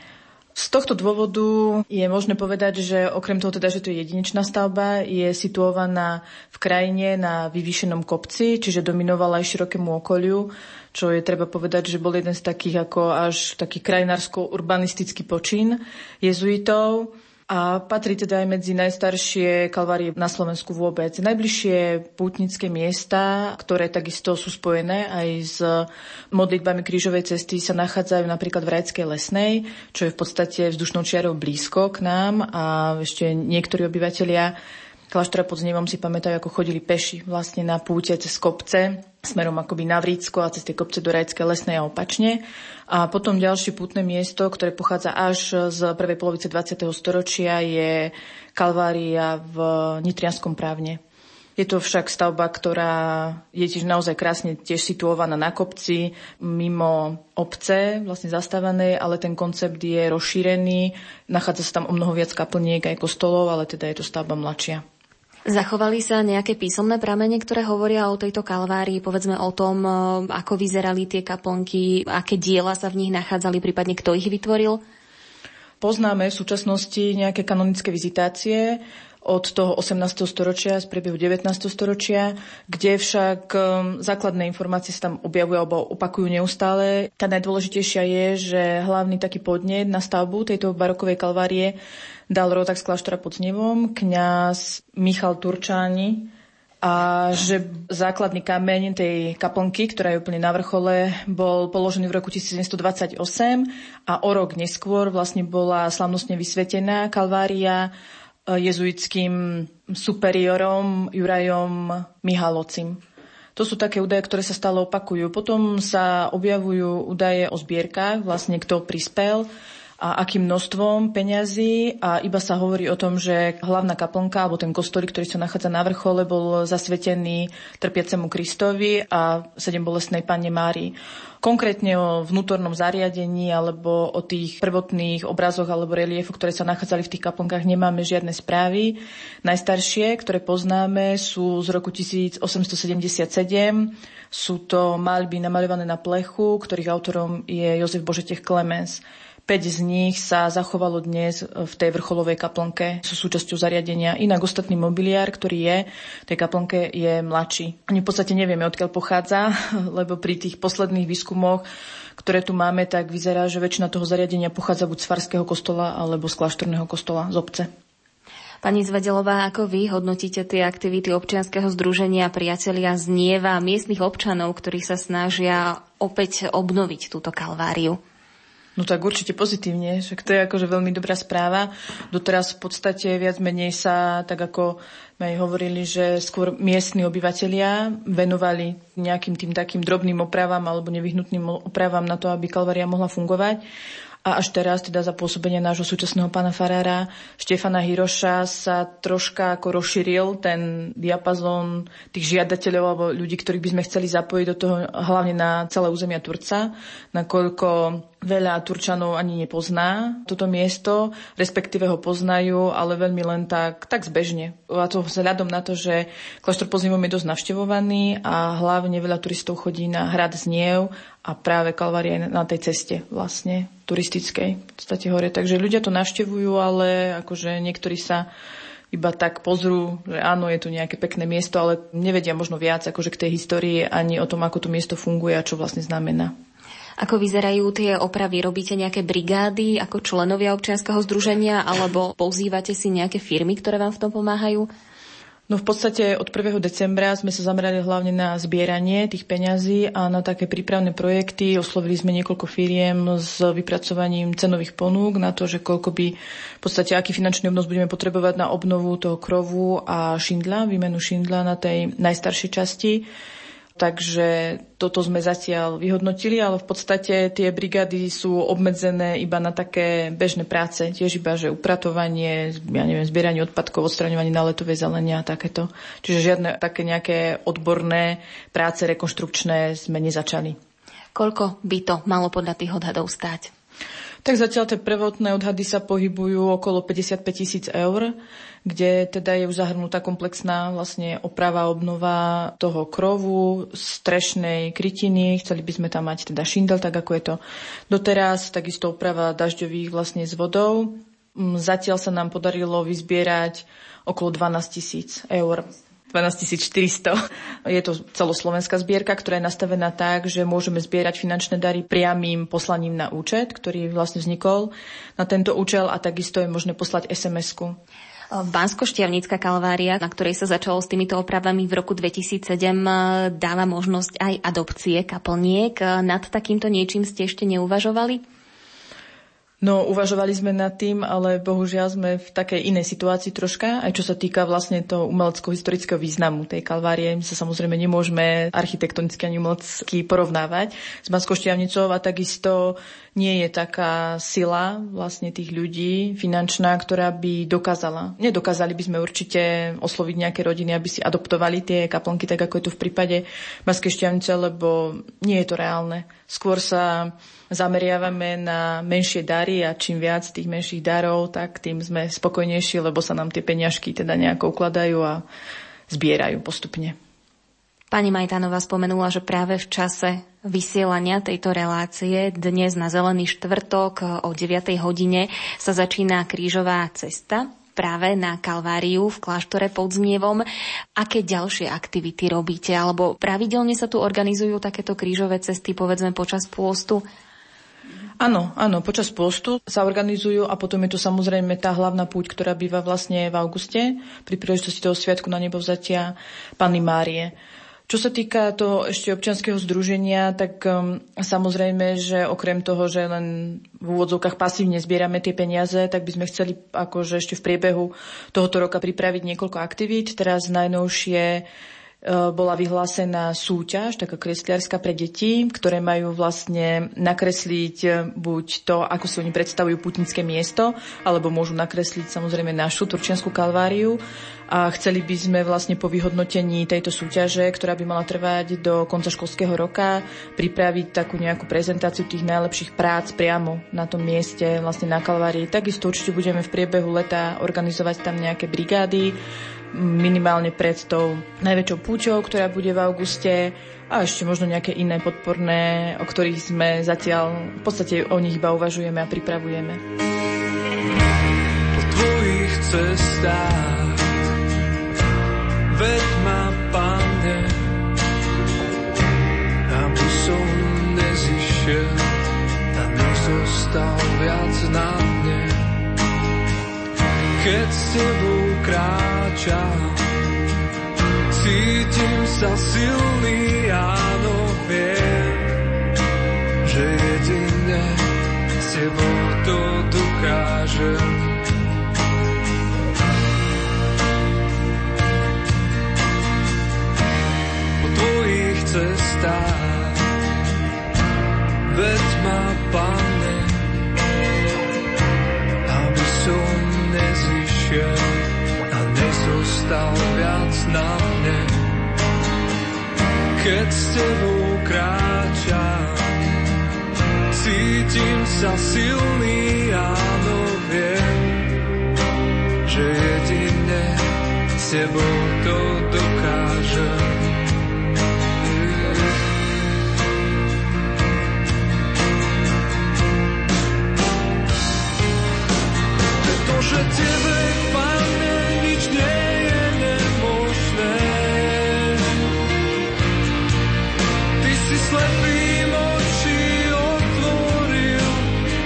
Z tohto dôvodu je možné povedať, že okrem toho teda, že to je jedinečná stavba, je situovaná v krajine na vyvýšenom kopci, čiže dominovala aj širokému okoliu, čo je treba povedať, že bol jeden z takých ako až taký krajinársko-urbanistický počin jezuitov a patrí teda aj medzi najstaršie kalvárie na Slovensku vôbec. Najbližšie pútnické miesta, ktoré takisto sú spojené aj s modlitbami krížovej cesty, sa nachádzajú napríklad v Rajskej Lesnej, čo je v podstate vzdušnou čiarou blízko k nám a ešte niektorí obyvatelia kláštora pod Znievom si pamätajú, ako chodili peši vlastne na púte cez kopce, smerom akoby na Vrícko a cez tie kopce do Rajskej Lesnej a opačne. A potom ďalšie pútne miesto, ktoré pochádza až z prvej polovice dvadsiateho storočia, je Kalvária v Nitrianskom Právne. Je to však stavba, ktorá je tiež naozaj krásne tiež situovaná na kopci, mimo obce vlastne zastávanej, ale ten koncept je rozšírený. Nachádza sa tam o mnoho viac kaplniek aj kostolov, ale teda je to stavba mladšia. Zachovali sa nejaké písomné pramene, ktoré hovoria o tejto kalvárii, povedzme o tom, ako vyzerali tie kaplnky, aké diela sa v nich nachádzali, prípadne kto ich vytvoril? Poznáme v súčasnosti nejaké kanonické vizitácie od toho osemnásteho storočia, z priebehu devätnásteho storočia, kde však základné informácie sa tam objavujú alebo opakujú neustále. Tá najdôležitejšia je, že hlavný taký podnet na stavbu tejto barokovej kalvárie dal rodak z kláštora pod Znievom, kňaz Michal Turčáni, a že základný kameň tej kaplnky, ktorá je úplne na vrchole, bol položený v roku tisícsedemstodvadsaťosem a o rok neskôr vlastne bola slavnostne vysvetená kalvária jezuitským superiorom Jurajom Mihalocim. To sú také údaje, ktoré sa stále opakujú. Potom sa objavujú údaje o zbierkách, vlastne kto prispel a akým množstvom peňazí, a iba sa hovorí o tom, že hlavná kaplnka alebo ten kostolík, ktorý sa nachádza na vrchole, bol zasvetený trpiacemu Kristovi a sedembolestnej Panne Márii. Konkrétne o vnútornom zariadení alebo o tých prvotných obrazoch alebo reliefoch, ktoré sa nachádzali v tých kaplnkách, nemáme žiadne správy. Najstaršie, ktoré poznáme, sú z roku tisícosemstosedemdesiatsedem. Sú to maľby namaľované na plechu, ktorých autorom je Jozef Božetech Klemens. Päť z nich sa zachovalo dnes v tej vrcholovej kaplnke, sú súčasťou zariadenia. Inak ostatný mobiliár, ktorý je v tej kaplnke, je mladší. Ani v podstate nevieme, odkiaľ pochádza, lebo pri tých posledných výskumoch, ktoré tu máme, tak vyzerá, že väčšina toho zariadenia pochádza buď z farského kostola alebo z kláštorného kostola z obce. Pani Zvedelová, ako vy hodnotíte tie aktivity občianskeho združenia Priatelia Znieva, miestnych občanov, ktorí sa snažia opäť obnoviť túto kalváriu? No tak určite pozitívne, však to je akože veľmi dobrá správa. Doteraz v podstate viac menej sa, tak ako sme aj hovorili, že skôr miestni obyvatelia venovali nejakým tým takým drobným opravám alebo nevyhnutným opravám na to, aby kalvária mohla fungovať. A až teraz, teda za pôsobenie nášho súčasného pána farára Štefana Hiroša, sa troška ako rozšíril ten diapazón tých žiadateľov alebo ľudí, ktorých by sme chceli zapojiť do toho, hlavne na celé územia Turca, nakoľko veľa Turčanov ani nepozná toto miesto, respektíve ho poznajú, ale veľmi len tak, tak zbežne. A to vzhľadom na to, že kláštor pod Znievom je dosť navštevovaný a hlavne veľa turistov chodí na hrad Zniev a práve kalvária je na tej ceste vlastne turistickej v podstate hore. Takže ľudia to navštevujú, ale akože niektorí sa iba tak pozrú, že áno, je tu nejaké pekné miesto, ale nevedia možno viac akože k tej histórii ani o tom, ako to miesto funguje a čo vlastne znamená. Ako vyzerajú tie opravy? Robíte nejaké brigády ako členovia občianskeho združenia alebo pozývate si nejaké firmy, ktoré vám v tom pomáhajú? No v podstate od prvého decembra sme sa zamerali hlavne na zbieranie tých peňazí a na také prípravné projekty. Oslovili sme niekoľko firiem s vypracovaním cenových ponúk na to, že koľko by, v podstate aký finančný obnos budeme potrebovať na obnovu toho krovu a šindla, výmenu šindla na tej najstaršej časti. Takže toto sme zatiaľ vyhodnotili, ale v podstate tie brigády sú obmedzené iba na také bežné práce. Tiež iba, že upratovanie, ja neviem, zbieranie odpadkov, odstraňovanie náletovej zelenia a takéto. Čiže žiadne také nejaké odborné práce rekonštrukčné sme nezačali. Koľko by to malo podľa tých odhadov stáť? Tak zatiaľ tie prvotné odhady sa pohybujú okolo päťdesiatpäť tisíc eur, kde teda je už zahrnutá komplexná vlastne oprava, obnova toho krovu, strešnej krytiny. Chceli by sme tam mať teda šindel, tak ako je to doteraz, takisto oprava dažďových vlastne z vodou. Zatiaľ sa nám podarilo vyzbierať okolo dvanásť tisíc eur. dvanásť tisíc štyristo. Je to celoslovenská zbierka, ktorá je nastavená tak, že môžeme zbierať finančné dary priamým poslaním na účet, ktorý vlastne vznikol na tento účel, a takisto je možné poslať es em esku. Banskoštiavnická Kalvária, na ktorej sa začalo s týmito opravami v roku dvetisícsedem, dáva možnosť aj adopcie kaplniek. Nad takýmto niečím ste ešte neuvažovali? No, uvažovali sme nad tým, ale bohužiaľ sme v takej inej situácii troška, aj čo sa týka vlastne toho umelecko-historického významu tej Kalvárie. My sa samozrejme nemôžeme architektonicky ani umelecky porovnávať s Banskoštiavnicou, a takisto nie je taká sila vlastne tých ľudí finančná, ktorá by dokázala. Nedokázali by sme určite osloviť nejaké rodiny, aby si adoptovali tie kaplnky, tak ako je to v prípade Banskoštiavnice, lebo nie je to reálne. Skôr sa zameriavame na menšie dary, a čím viac tých menších darov, tak tým sme spokojnejší, lebo sa nám tie peňažky teda nejako ukladajú a zbierajú postupne. Pani Majtanová spomenula, že práve v čase vysielania tejto relácie dnes na Zelený štvrtok o deviatej hodine sa začína krížová cesta práve na Kalváriu v kláštore pod Znievom. Aké ďalšie aktivity robíte? Alebo pravidelne sa tu organizujú takéto krížové cesty, povedzme, počas pôstu? Áno, áno, počas pôstu sa organizujú, a potom je tu samozrejme tá hlavná púť, ktorá býva vlastne v auguste pri príležitosti toho sviatku na nebovzatia Panny Márie. Čo sa týka toho ešte občianskeho združenia, tak um, samozrejme, že okrem toho, že len v úvodzovkách pasívne zbierame tie peniaze, tak by sme chceli akože ešte v priebehu tohoto roka pripraviť niekoľko aktivít. Teraz najnovšie bola vyhlásená súťaž, taká kresliarska pre deti, ktoré majú vlastne nakresliť buď to, ako si oni predstavujú pútnické miesto, alebo môžu nakresliť samozrejme našu Turčiansku Kalváriu. A chceli by sme vlastne po vyhodnotení tejto súťaže, ktorá by mala trvať do konca školského roka, pripraviť takú nejakú prezentáciu tých najlepších prác priamo na tom mieste, vlastne na Kalvárii. Takisto určite budeme v priebehu leta organizovať tam nejaké brigády, minimálne pred tou najväčšou púťou, ktorá bude v auguste, a ešte možno nejaké iné podporné, o ktorých sme zatiaľ, v podstate o nich iba uvažujeme a pripravujeme. Po tvojich cestách ved ma, Pane, aby som nezišiel a nezostal viac na mne. Keď s tebou kráčam, cítim sa silný, áno, viem, že jedine s tebou to dokážem. Po tvojich cestách ved ma, Pane, aby som nezišiel a nezostal viac na mne. Keď s tebou kráčam, cítim sa silný, áno, viem, že jedine s tebou to dokážem. Pretože tebe, Pane, nič nie je nemožné. Ty si slepým oči otvoril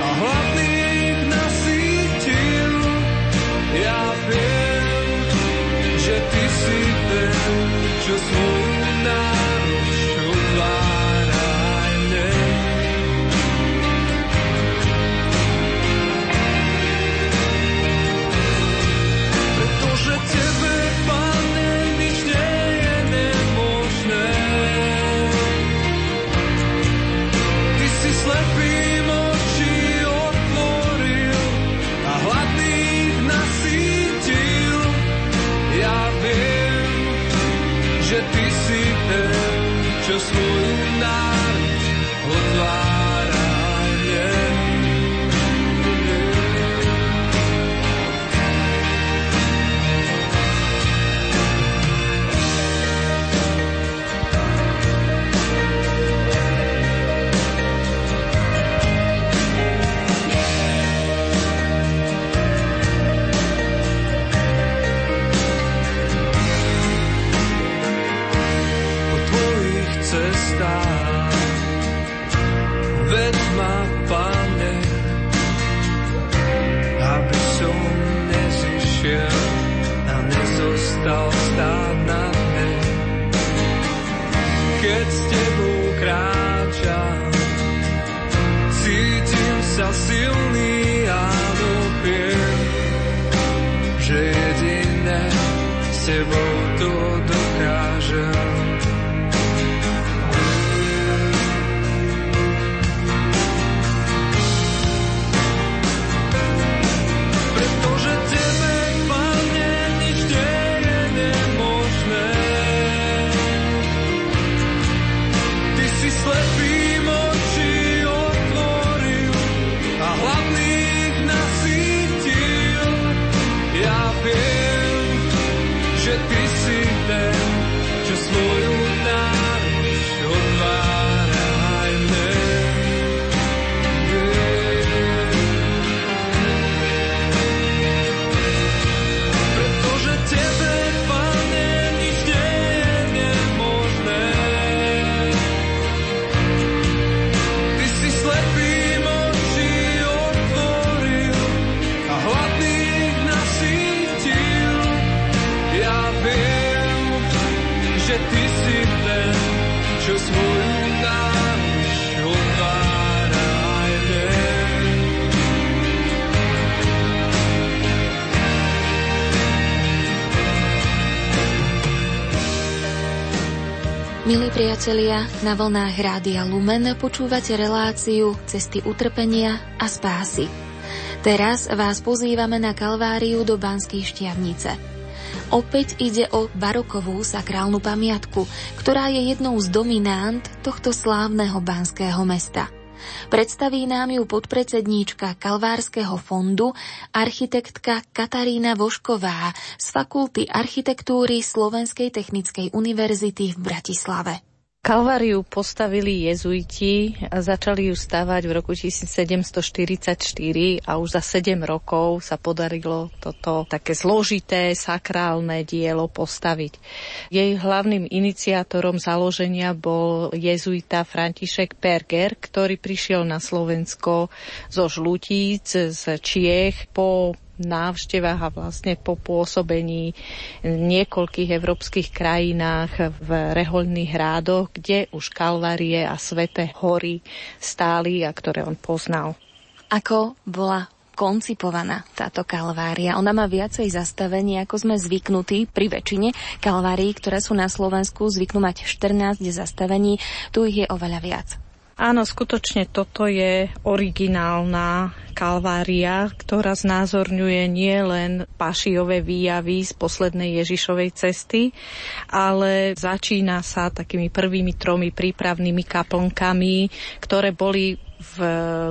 a hladných nasýtil. Ja viem, že ty si sa silný a viem, že jediné s tebou to dokážem. Pretože tebe, Pane, nič nie je nemožné. Ty si slepý. Milí priatelia, na vlnách Rádia Lumen počúvate reláciu Cesty utrpenia a spásy. Teraz vás pozývame na Kalváriu do Banskej Štiavnice. Opäť ide o barokovú sakrálnu pamiatku, ktorá je jednou z dominant tohto slávneho banského mesta. Predstaví nám ju podpredsedníčka Kalvárskeho fondu, architektka Katarína Vošková z Fakulty architektúry Slovenskej technickej univerzity v Bratislave. Kalváriu postavili jezuiti a začali ju stavať v roku tisícsedemstoštyridsaťštyri a už za sedem rokov sa podarilo toto také zložité sakrálne dielo postaviť. Jej hlavným iniciátorom založenia bol jezuita František Perger, ktorý prišiel na Slovensko zo Žlutíc, z Čiech po návštevách a vlastne po pôsobení v niekoľkých európskych krajinách v rehoľných hrádoch, kde už Kalvárie a Sväté hory stáli a ktoré on poznal. Ako bola koncipovaná táto Kalvária? Ona má viacej zastavení, ako sme zvyknutí pri väčšine Kalvárií, ktoré sú na Slovensku, zvyknú mať štrnásť zastavení, tu ich je oveľa viac. Áno, skutočne toto je originálna Kalvária, ktorá znázorňuje nielen Pašiove výjavy z poslednej Ježišovej cesty, ale začína sa takými prvými tromi prípravnými kaplnkami, ktoré boli v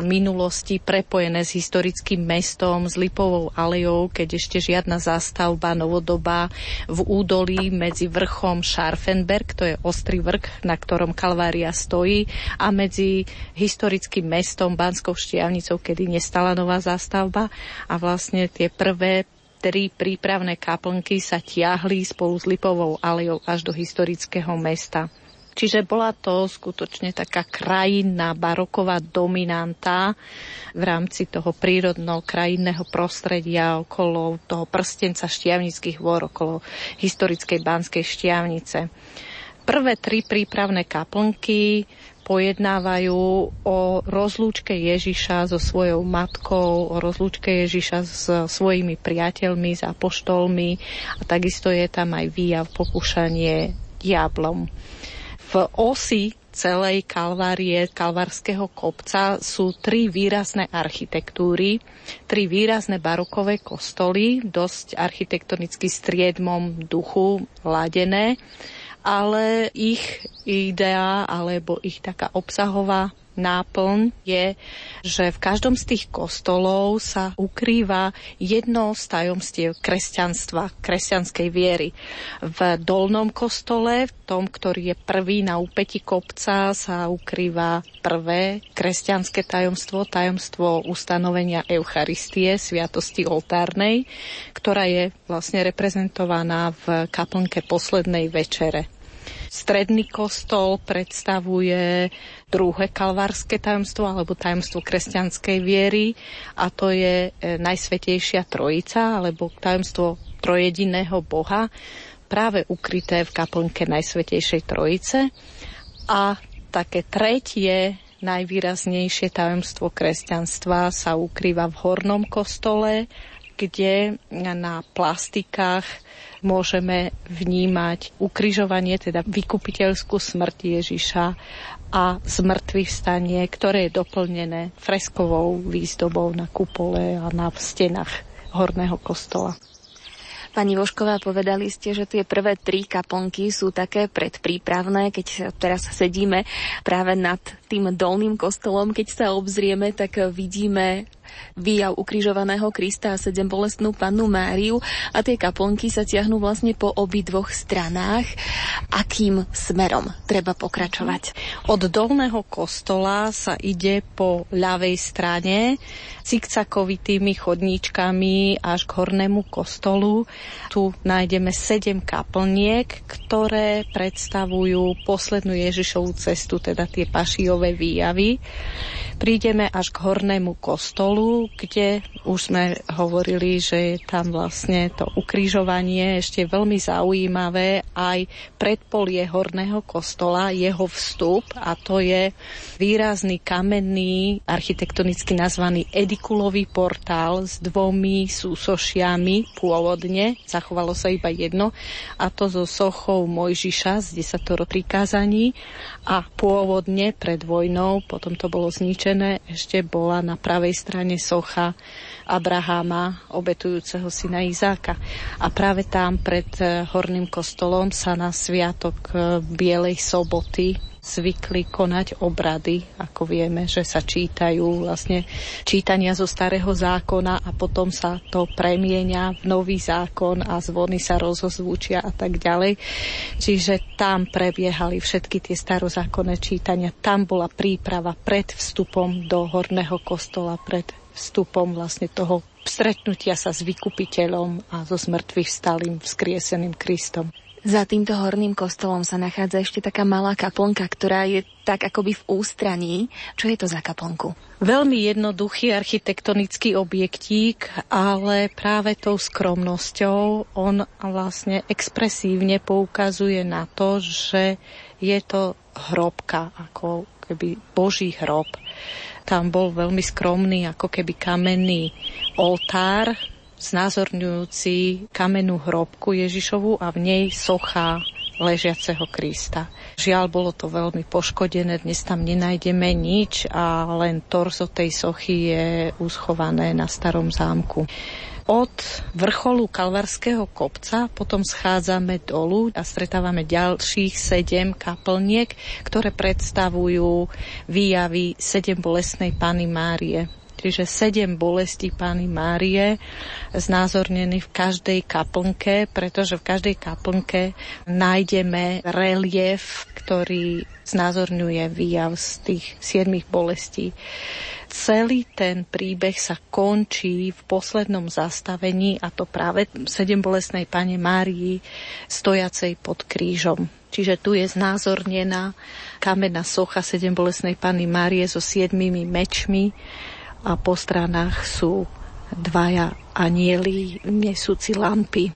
minulosti prepojené s historickým mestom, s Lipovou alejou, keď ešte žiadna zástavba novodobá v údolí medzi vrchom Scharfenberg, to je ostrý vrch, na ktorom Kalvária stojí, a medzi historickým mestom Banskou Štiavnicou, kedy nestala nová zástavba, a vlastne tie prvé tri prípravné kaplnky sa tiahli spolu s Lipovou alejou až do historického mesta. Čiže bola to skutočne taká krajinná baroková dominanta v rámci toho prírodno-krajinného prostredia okolo toho prstenca Štiavnických hôr, okolo historickej Banskej Štiavnice. Prvé tri prípravné kaplnky pojednávajú o rozlúčke Ježiša so svojou matkou, o rozlúčke Ježiša so svojimi priateľmi, s apoštolmi, a takisto je tam aj výjav pokúšanie diablom. V osi celej Kalvárie, Kalvárskeho kopca, sú tri výrazné architektúry, tri výrazné barokové kostoly, dosť architektonicky striedmom duchu ladené, ale ich idea alebo ich taká obsahová náplň je, že v každom z tých kostolov sa ukrýva jedno z tajomstiev kresťanstva, kresťanskej viery. V dolnom kostole, v tom, ktorý je prvý na úpäti kopca, sa ukrýva prvé kresťanské tajomstvo, tajomstvo ustanovenia Eucharistie, sviatosti oltárnej, ktorá je vlastne reprezentovaná v kaplnke poslednej večere. Stredný kostol predstavuje druhé kalvárske tajomstvo alebo tajomstvo kresťanskej viery, a to je Najsvätejšia Trojica alebo tajomstvo trojediného Boha, práve ukryté v kaplnke Najsvätejšej Trojice. A také tretie najvýraznejšie tajomstvo kresťanstva sa ukrýva v Hornom kostole, kde na plastikách môžeme vnímať ukrižovanie, teda vykupiteľskú smrť Ježiša a zmŕtvychvstanie, ktoré je doplnené freskovou výzdobou na kupole a na stenách Horného kostola. Pani Vošková, povedali ste, že tie prvé tri kaplnky sú také predprípravné, keď teraz sedíme práve nad tým dolným kostolom. Keď sa obzrieme, tak vidíme výjav ukrižovaného Krista a sedem bolestnú pannu Máriu a tie kaplnky sa tiahnú vlastne po obidvoch stranách. Akým smerom treba pokračovať? Od dolného kostola sa ide po ľavej strane cikcakovitými chodníčkami až k Hornému kostolu. Tu nájdeme sedem kaplniek, ktoré predstavujú poslednú Ježišovu cestu, teda tie pašijové výjavy. Prídeme až k Hornému kostolu, kde už sme hovorili, že je tam vlastne to ukrižovanie ešte veľmi zaujímavé. Aj predpolie Horného kostola, jeho vstup, a to je výrazný kamenný, architektonicky nazvaný edikulový portál s dvomi súsošiami pôvodne, zachovalo sa iba jedno, a to so sochou Mojžiša z desatoro prikázaní, a pôvodne pred vojnou, potom to bolo zničené, ešte bola na pravej strane socha Abraháma, obetujúceho syna Izáka. A práve tam pred Horným kostolom sa na sviatok Bielej soboty zvykli konať obrady, ako vieme, že sa čítajú vlastne čítania zo Starého zákona a potom sa to premienia v Nový zákon a zvony sa rozozvučia a tak ďalej. Čiže tam prebiehali všetky tie starozákonné čítania. Tam bola príprava pred vstupom do Horného kostola, pred vstupom vlastne toho stretnutia sa s vykupiteľom a so zmŕtvychvstalým, vzkrieseným Kristom. Za týmto Horným kostolom sa nachádza ešte taká malá kaplnka, ktorá je tak akoby v ústraní. Čo je to za kaplnku? Veľmi jednoduchý architektonický objektík, ale práve tou skromnosťou on vlastne expresívne poukazuje na to, že je to hrobka, ako keby Boží hrob. Tam bol veľmi skromný, ako keby kamenný oltár, znázorňujúci kamennú hrobku Ježišovu a v nej socha ležiaceho Krista. Žiaľ, bolo to veľmi poškodené, dnes tam nenájdeme nič a len torzo tej sochy je uschované na Starom zámku. Od vrcholu Kalvarského kopca potom schádzame dolu a stretávame ďalších sedem kaplniek, ktoré predstavujú výjavy sedem bolestnej Panny Márie. Čiže sedem bolestí Panny Márie znázornených v každej kaplnke, pretože v každej kaplnke nájdeme relief, ktorý znázorňuje výjav z tých siedmich bolestí. Celý ten príbeh sa končí v poslednom zastavení, a to práve sedembolestnej Panne Márii stojacej pod krížom. Čiže tu je znázornená kamenná socha sedembolestnej Panny Márie so siedmimi mečmi, a po stranách sú dvaja anjeli nesúci lampy.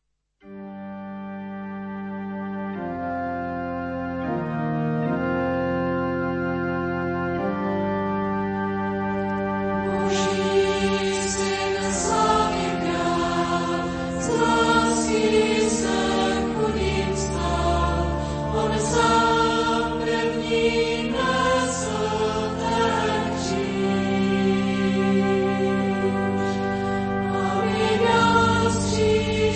She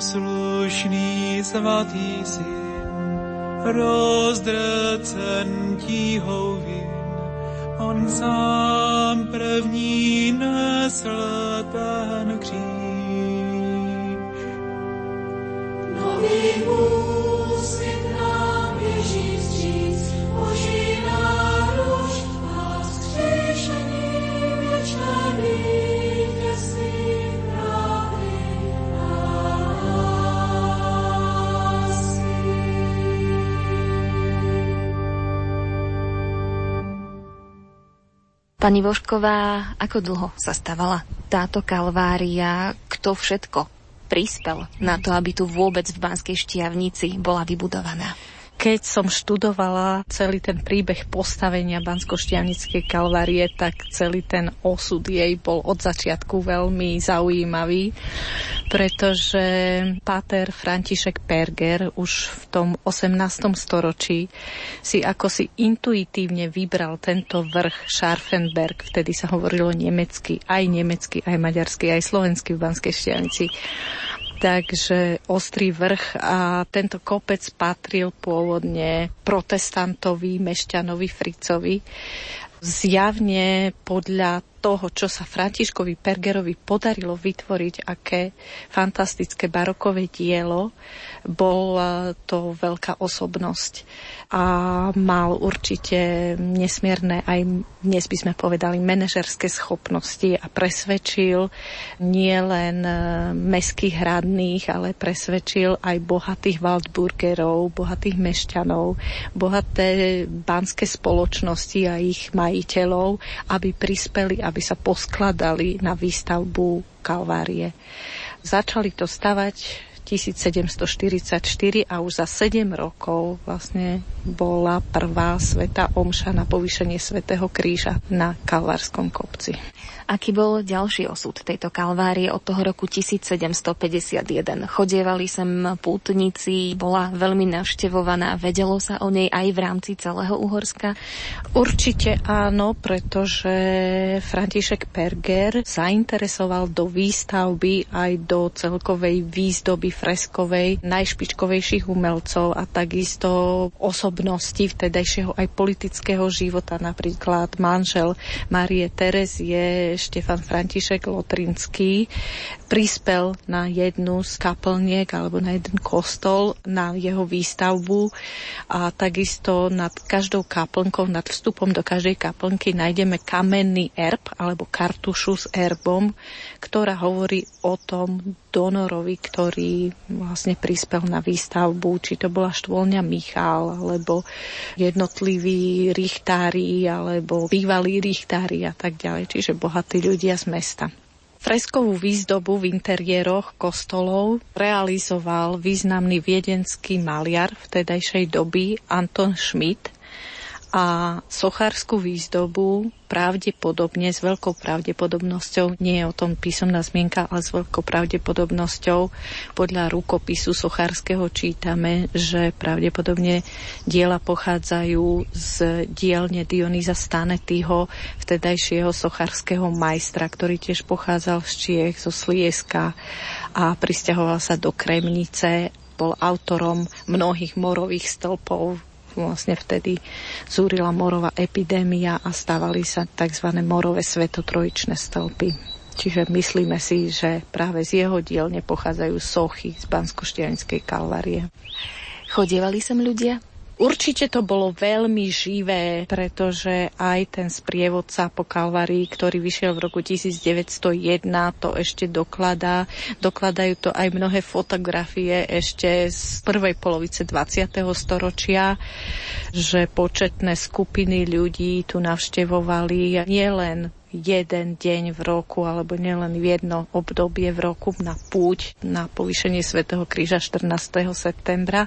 poslušný svatý syn, rozdrcen tíhou vin, on sám první nesl ten kříž. Nový úsvit nám běží vstříc, Boží náruč a vzkříšení věčný. Pani Vošková, ako dlho sa stavala táto kalvária? Kto všetko prispel na to, aby tu vôbec v Banskej Štiavnici bola vybudovaná? Keď som študovala celý ten príbeh postavenia Banskoštiavnickej kalvárie, tak celý ten osud jej bol od začiatku veľmi zaujímavý, pretože páter František Perger už v tom osemnástom storočí si ako si intuitívne vybral tento vrch Scharfenberg, vtedy sa hovorilo nemecky, aj nemecky, aj maďarsky, aj slovensky v Banskej Štiavnici. Takže Ostrý vrch a tento kopec patril pôvodne protestantovi, mešťanovi, Fricovi. Zjavne podľa toho, čo sa Františkovi Pergerovi podarilo vytvoriť, aké fantastické barokové dielo, bola to veľká osobnosť a mal určite nesmierne, aj dnes by sme povedali, manažerské schopnosti a presvedčil nielen mestských hradných, ale presvedčil aj bohatých Waldburgerov, bohatých mešťanov, bohaté banské spoločnosti a ich majiteľov, aby prispeli, aby sa poskladali na výstavbu kalvárie. Začali to stavať tisíc sedemsto štyridsaťštyri a už za sedem rokov vlastne bola prvá svätá omša na povýšenie svätého kríža na Kalvárskom kopci. Aký bol ďalší osud tejto kalvárie od toho roku tisíc sedemsto päťdesiatjeden? Chodievali sem pútnici, bola veľmi navštevovaná, vedelo sa o nej aj v rámci celého Uhorska? Určite áno, pretože František Perger zainteresoval do výstavby aj do celkovej výzdoby freskovej najšpičkovejších umelcov a takisto osobnosti vtedajšieho aj politického života, napríklad manžel Márie Terezie, Štefan František Lotrinský, prispel na jednu z kaplniek alebo na jeden kostol na jeho výstavbu a takisto nad každou kaplnkou, nad vstupom do každej kaplnky nájdeme kamenný erb alebo kartušu s erbom, ktorá hovorí o tom donorovi, ktorý vlastne prispel na výstavbu, či to bola štôlňa Michal, alebo jednotliví richtári, alebo bývalí richtári a tak ďalej, čiže bohatí ľudia z mesta. Freskovú výzdobu v interiéroch kostolov realizoval významný viedenský maliar vtedajšej doby Anton Schmidt a sochárskú výzdobu pravdepodobne, s veľkou pravdepodobnosťou, nie je o tom písomná zmienka, ale s veľkou pravdepodobnosťou podľa rukopisu sochárskeho čítame, že pravdepodobne diela pochádzajú z dielne Dionýza Stanetyho, vtedajšieho sochárskeho majstra, ktorý tiež pochádzal z Čiech, zo Slieska a prisťahoval sa do Kremnice, bol autorom mnohých morových stĺpov. Vlastne vtedy zúrila morová epidémia a stávali sa tzv. Morové svetotrojičné stĺpy. Čiže myslíme si, že práve z jeho dielne pochádzajú sochy z Banskoštiavnickej kalvárie. Chodievali sem ľudia? Určite to bolo veľmi živé, pretože aj ten sprievodca po kalvárii, ktorý vyšiel v roku devätnásť nula jeden, to ešte dokladá. Dokladajú to aj mnohé fotografie ešte z prvej polovice dvadsiateho storočia, že početné skupiny ľudí tu navštevovali nielen jeden deň v roku, alebo nielen jedno obdobie v roku na púť, na povýšenie svätého kríža štrnásteho septembra,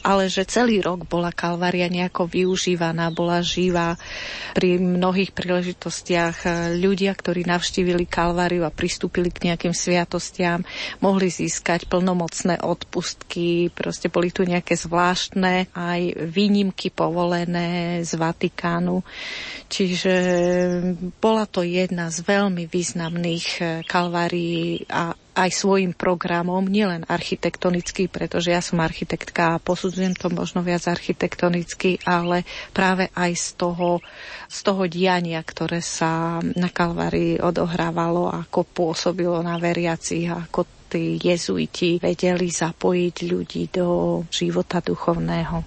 ale že celý rok bola kalvária nejako využívaná, bola živá. Pri mnohých príležitostiach ľudia, ktorí navštívili kalváriu a pristúpili k nejakým sviatostiam, mohli získať plnomocné odpustky, proste boli tu nejaké zvláštne aj výnimky povolené z Vatikánu. Čiže bola to toto jedna z veľmi významných kalvárií a aj svojim programom, nielen architektonicky, pretože ja som architektka a posudzujem to možno viac architektonicky, ale práve aj z toho, z toho diania, ktoré sa na Kalvárii odohrávalo, ako pôsobilo na veriacich, ako tí jezuiti vedeli zapojiť ľudí do života duchovného.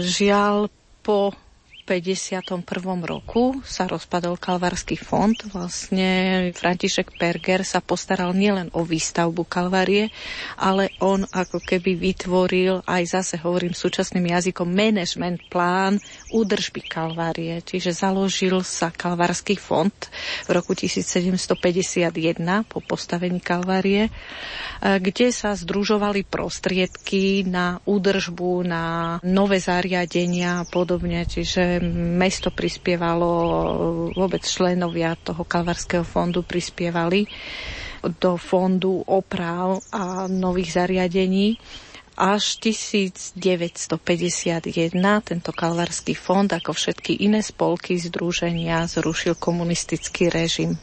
Žiaľ, po päťdesiatom prvom roku sa rozpadol Kalvársky fond. Vlastne František Perger sa postaral nielen o výstavbu Kalvárie, ale on ako keby vytvoril, aj zase hovorím súčasným jazykom, management plán údržby Kalvárie. Čiže založil sa Kalvársky fond v roku tisícsedemstopäťdesiatjeden po postavení Kalvárie, kde sa združovali prostriedky na údržbu, na nové zariadenia a podobne. Čiže mesto prispievalo, vôbec členovia toho Kalvárskeho fondu prispievali do fondu oprav a nových zariadení. Až tisícdeväťstopäťdesiatjeden tento Kalvársky fond, ako všetky iné spolky združenia, zrušil komunistický režim.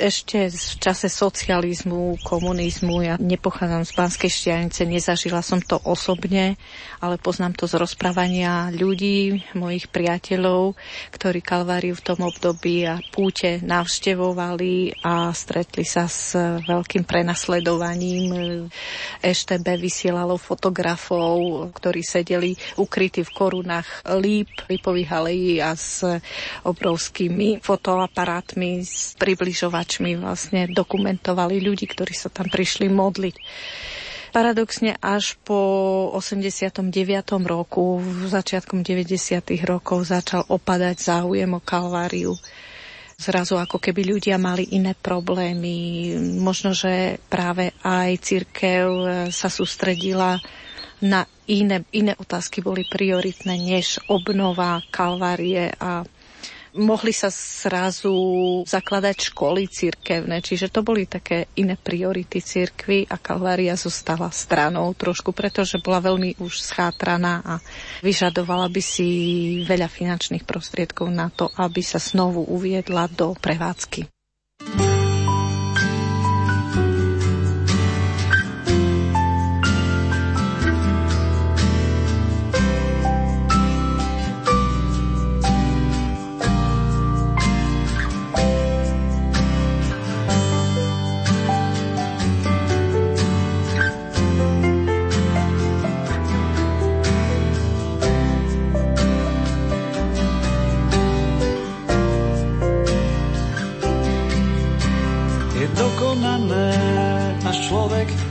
Ešte v čase socializmu, komunizmu, ja nepochádzam z Banskej Štiavnice, nezažila som to osobne, ale poznám to z rozprávania ľudí, mojich priateľov, ktorí Kalváriu v tom období a púte navštevovali a stretli sa s veľkým prenasledovaním. Eš Té Bé vysielalo fotografov, ktorí sedeli ukrytí v korunách líp, lípových alejí a s obrovskými fotoaparátmi s približovačmi vlastne dokumentovali ľudí, ktorí sa tam prišli modliť. Paradoxne až po osemdesiatom deviatom roku, začiatkom deväťdesiatych rokov začal opadať záujem o Kalváriu. Zrazu ako keby ľudia mali iné problémy. Možno, že práve aj cirkev sa sústredila na iné, iné otázky boli prioritné než obnova Kalvárie a mohli sa zrazu zakladať školy cirkevné, čiže to boli také iné priority cirkvi a Kalvária zostala stranou trošku, pretože bola veľmi už schátraná a vyžadovala by si veľa finančných prostriedkov na to, aby sa znovu uviedla do prevádzky.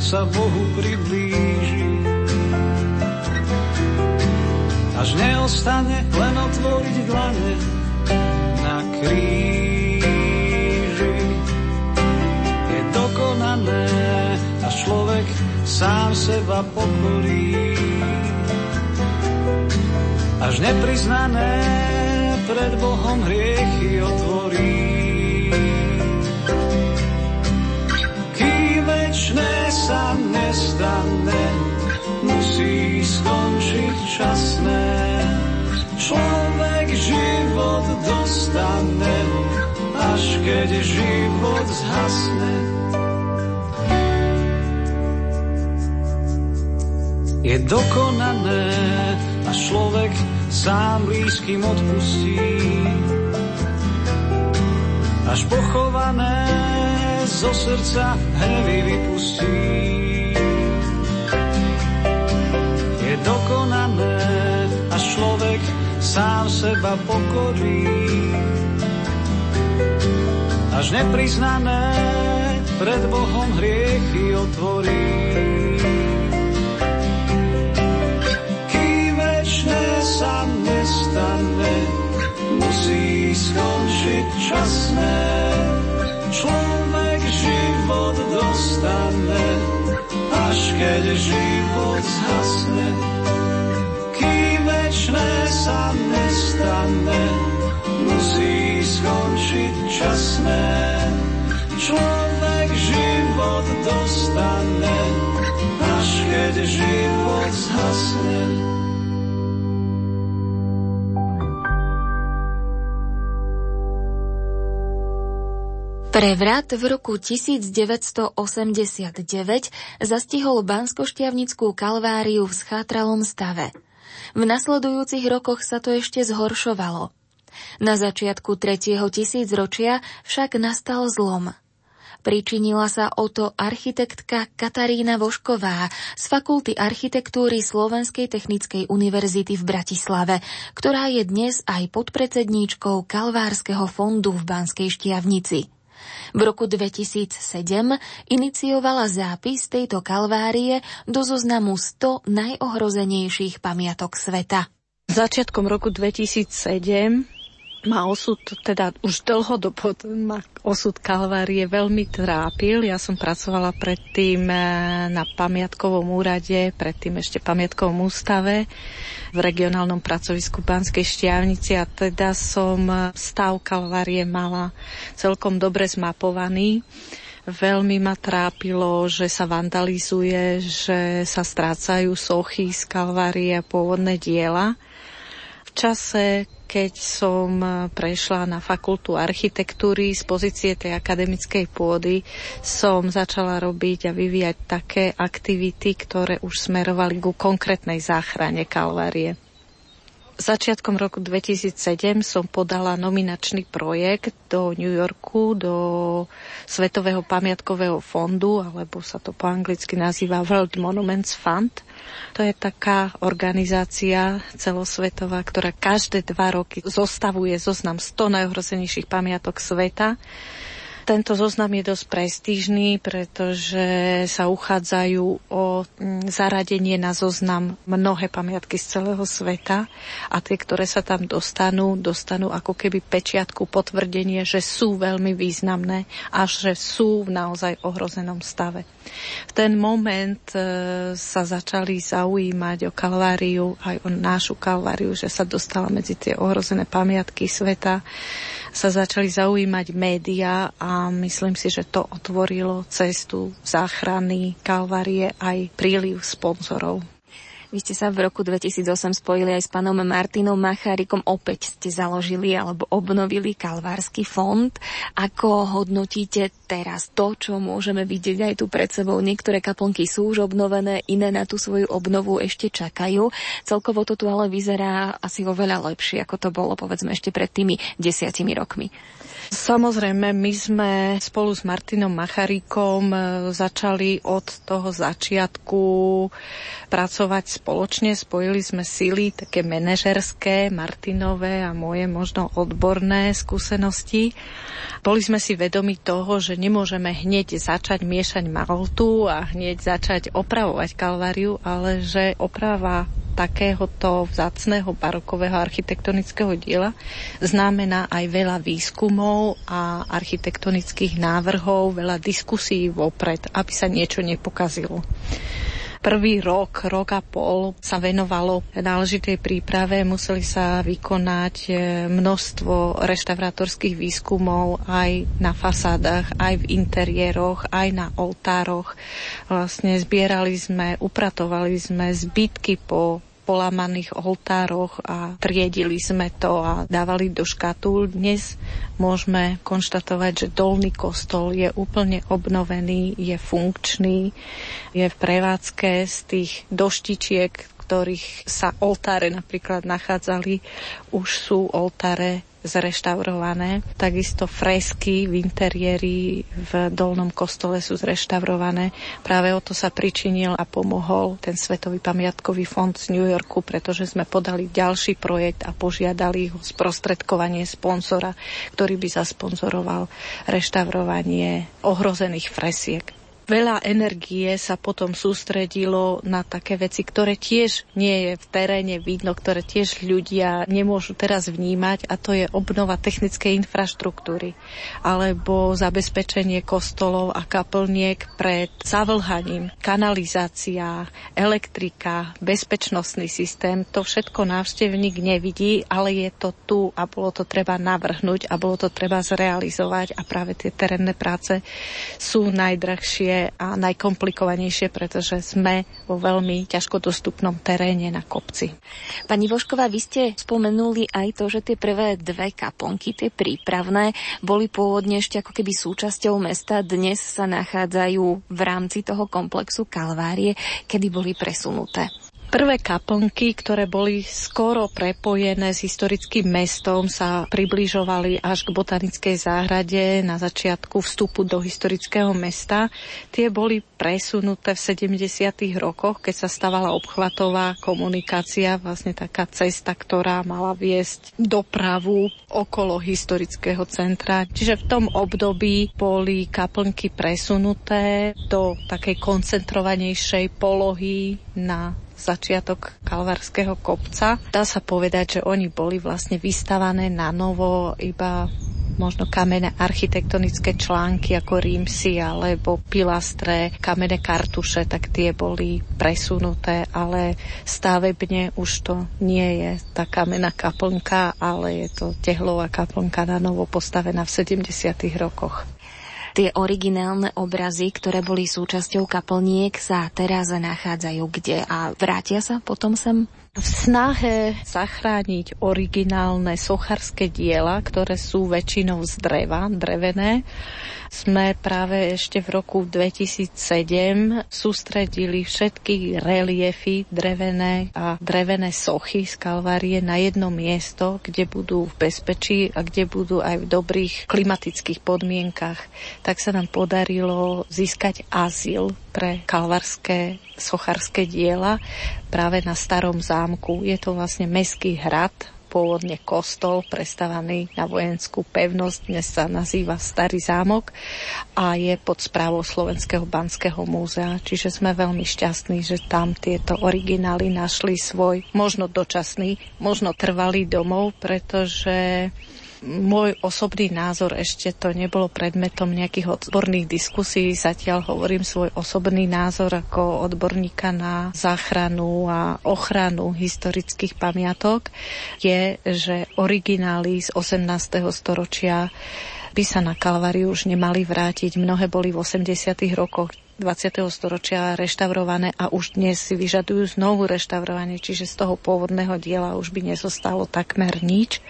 Sa Bohu priblíži, až neostane len otvoriť dlane na kríži. Je dokonané, až človek sám seba pokorí, až nepriznané pred Bohom hriechy otvorí. Sa nestane, musí skončiť časné. Človek život dostane, až keď život zhasne. Je dokonané, až človek sám blízkym odpustí, až pochované zo srdca hrevy vypustí. Je dokonané, až človek sám seba pokorí, až nepriznané pred Bohom hriechy otvorí. Kým večné sa nestane, musí skončiť časné. Život dostane, až keď život zhasne. Kým večné sa nestane, musí skončiť časné. Človek život dostane, až keď život zhasne. Prevrat v roku tisíc deväťsto osemdesiatdeväť zastihol Banskoštiavnickú Kalváriu v schátralom stave. V nasledujúcich rokoch sa to ešte zhoršovalo. Na začiatku tretieho tisícročia však nastal zlom. Pričinila sa o to architektka Katarína Vošková z Fakulty architektúry Slovenskej technickej univerzity v Bratislave, ktorá je dnes aj podpredsedníčkou Kalvárskeho fondu v Banskej Štiavnici. V roku dvetisícsedem iniciovala zápis tejto kalvárie do zoznamu sto najohrozenejších pamiatok sveta. Začiatkom roku dvetisícsedem ma osud, teda už dlhodobo ma osud kalvárie veľmi trápil. Ja som pracovala predtým na pamiatkovom úrade, predtým ešte pamiatkovom ústave v regionálnom pracovisku Banskej Štiavnici a teda som stav kalvárie mala celkom dobre zmapovaný. Veľmi ma trápilo, že sa vandalizuje, že sa strácajú sochy z kalvárie a pôvodné diela. V čase, keď som prešla na fakultu architektúry z pozície tej akademickej pôdy, som začala robiť a vyvíjať také aktivity, ktoré už smerovali ku konkrétnej záchrane kalvárie. Začiatkom roku dvetisícsedem som podala nominačný projekt do New Yorku, do Svetového pamiatkového fondu, alebo sa to po anglicky nazýva World Monuments Fund. To je taká organizácia celosvetová, ktorá každé dva roky zostavuje zoznam sto najohrozenejších pamiatok sveta. Tento zoznam je dosť prestížny, pretože sa uchádzajú o zaradenie na zoznam mnohé pamiatky z celého sveta a tie, ktoré sa tam dostanú, dostanú ako keby pečiatku, potvrdenie, že sú veľmi významné a že sú v naozaj ohrozenom stave. V ten moment sa začali zaujímať o kalváriu, aj o našu kalváriu, že sa dostala medzi tie ohrozené pamiatky sveta. Sa začali zaujímať médiá a myslím si, že to otvorilo cestu záchrany kalvárie aj príliv sponzorov. Vy ste sa v roku dvetisícosem spojili aj s pánom Martinom Machárikom. Opäť ste založili alebo obnovili Kalvársky fond. Ako hodnotíte teraz to, čo môžeme vidieť aj tu pred sebou? Niektoré kaplnky sú už obnovené, iné na tú svoju obnovu ešte čakajú. Celkovo to tu ale vyzerá asi oveľa lepšie, ako to bolo povedzme ešte pred tými desiatimi rokmi. Samozrejme, my sme spolu s Martinom Machárikom začali od toho začiatku pracovať spoločne, spojili sme sily, také manažerské, Martinové a moje možno odborné skúsenosti. Boli sme si vedomi toho, že nemôžeme hneď začať miešať maltu a hneď začať opravovať kalváriu, ale že oprava takéhoto vzácneho barokového architektonického diela znamená aj veľa výskumov a architektonických návrhov, veľa diskusí vopred, aby sa niečo nepokazilo. Prvý rok, rok a pol sa venovalo náležitej príprave, museli sa vykonať množstvo reštaurátorských výskumov aj na fasádach, aj v interiéroch, aj na oltároch. Vlastne zbierali sme, upratovali sme zbytky po polamaných oltároch a triedili sme to a dávali do škatúľ. Dnes môžeme konštatovať, že dolný kostol je úplne obnovený, je funkčný, je v prevádzke z tých doštičiek, ktorých sa oltáre napríklad nachádzali, už sú oltáre zreštaurované. Takisto fresky v interiéri v dolnom kostole sú zreštaurované. Práve o to sa pričinil a pomohol ten Svetový pamiatkový fond z New Yorku, pretože sme podali ďalší projekt a požiadali ho sprostredkovanie sponzora, ktorý by zasponzoroval reštaurovanie ohrozených fresiek. Veľa energie sa potom sústredilo na také veci, ktoré tiež nie je v teréne vidno, ktoré tiež ľudia nemôžu teraz vnímať, a to je obnova technickej infraštruktúry alebo zabezpečenie kostolov a kaplniek pred zavlhaním, kanalizácia, elektrika, bezpečnostný systém. To všetko návštevník nevidí, ale je to tu a bolo to treba navrhnúť a bolo to treba zrealizovať a práve tie terénne práce sú najdrahšie najťažšie a najkomplikovanejšie, pretože sme vo veľmi ťažko dostupnom teréne na kopci. Pani Vošková, vy ste spomenuli aj to, že tie prvé dve kaponky, tie prípravné, boli pôvodne ešte ako keby súčasťou mesta. Dnes sa nachádzajú v rámci toho komplexu Kalvárie, kedy boli presunuté. Prvé kaponky, ktoré boli skoro prepojené s historickým mestom, sa približovali až k botanickej záhrade na začiatku vstupu do historického mesta. Tie boli presunuté v sedemdesiatych rokoch, keď sa stavala obchvatová komunikácia, vlastne taká cesta, ktorá mala viesť dopravu okolo historického centra. Čiže v tom období boli kaplnky presunuté do takej koncentrovanejšej polohy na začiatok Kalvárskeho kopca. Dá sa povedať, že oni boli vlastne vystavané na novo iba možno kamenné architektonické články ako rímsy alebo pilastre, kamenné kartuše, tak tie boli presunuté, ale stavebne už to nie je tá kamenná kaplnka, ale je to tehlová kaplnka na novo postavená v sedemdesiatych rokoch. Tie originálne obrazy, ktoré boli súčasťou kaplniek, sa teraz nachádzajú kde a vrátia sa potom sem? V snahe zachrániť originálne sochárske diela, ktoré sú väčšinou z dreva, drevené, sme práve ešte v roku dvetisícsedem sústredili všetky reliefy drevené a drevené sochy z Kalvárie na jedno miesto, kde budú v bezpečí a kde budú aj v dobrých klimatických podmienkach. Tak sa nám podarilo získať azyl pre kalvarské sochárske diela práve na Starom zámku. Je to vlastne mestský hrad, pôvodne kostol, prestavaný na vojenskú pevnosť, dnes sa nazýva Starý zámok a je pod správou Slovenského banského múzea. Čiže sme veľmi šťastní, že tam tieto originály našli svoj možno dočasný, možno trvalý domov, pretože môj osobný názor, ešte to nebolo predmetom nejakých odborných diskusí, zatiaľ hovorím svoj osobný názor ako odborníka na záchranu a ochranu historických pamiatok, je, že originály z osemnásteho storočia by sa na Kalváriu už nemali vrátiť. Mnohé boli v osemdesiatych rokoch dvadsiateho storočia reštaurované a už dnes si vyžadujú znovu reštaurovanie, čiže z toho pôvodného diela už by nezostalo takmer nič.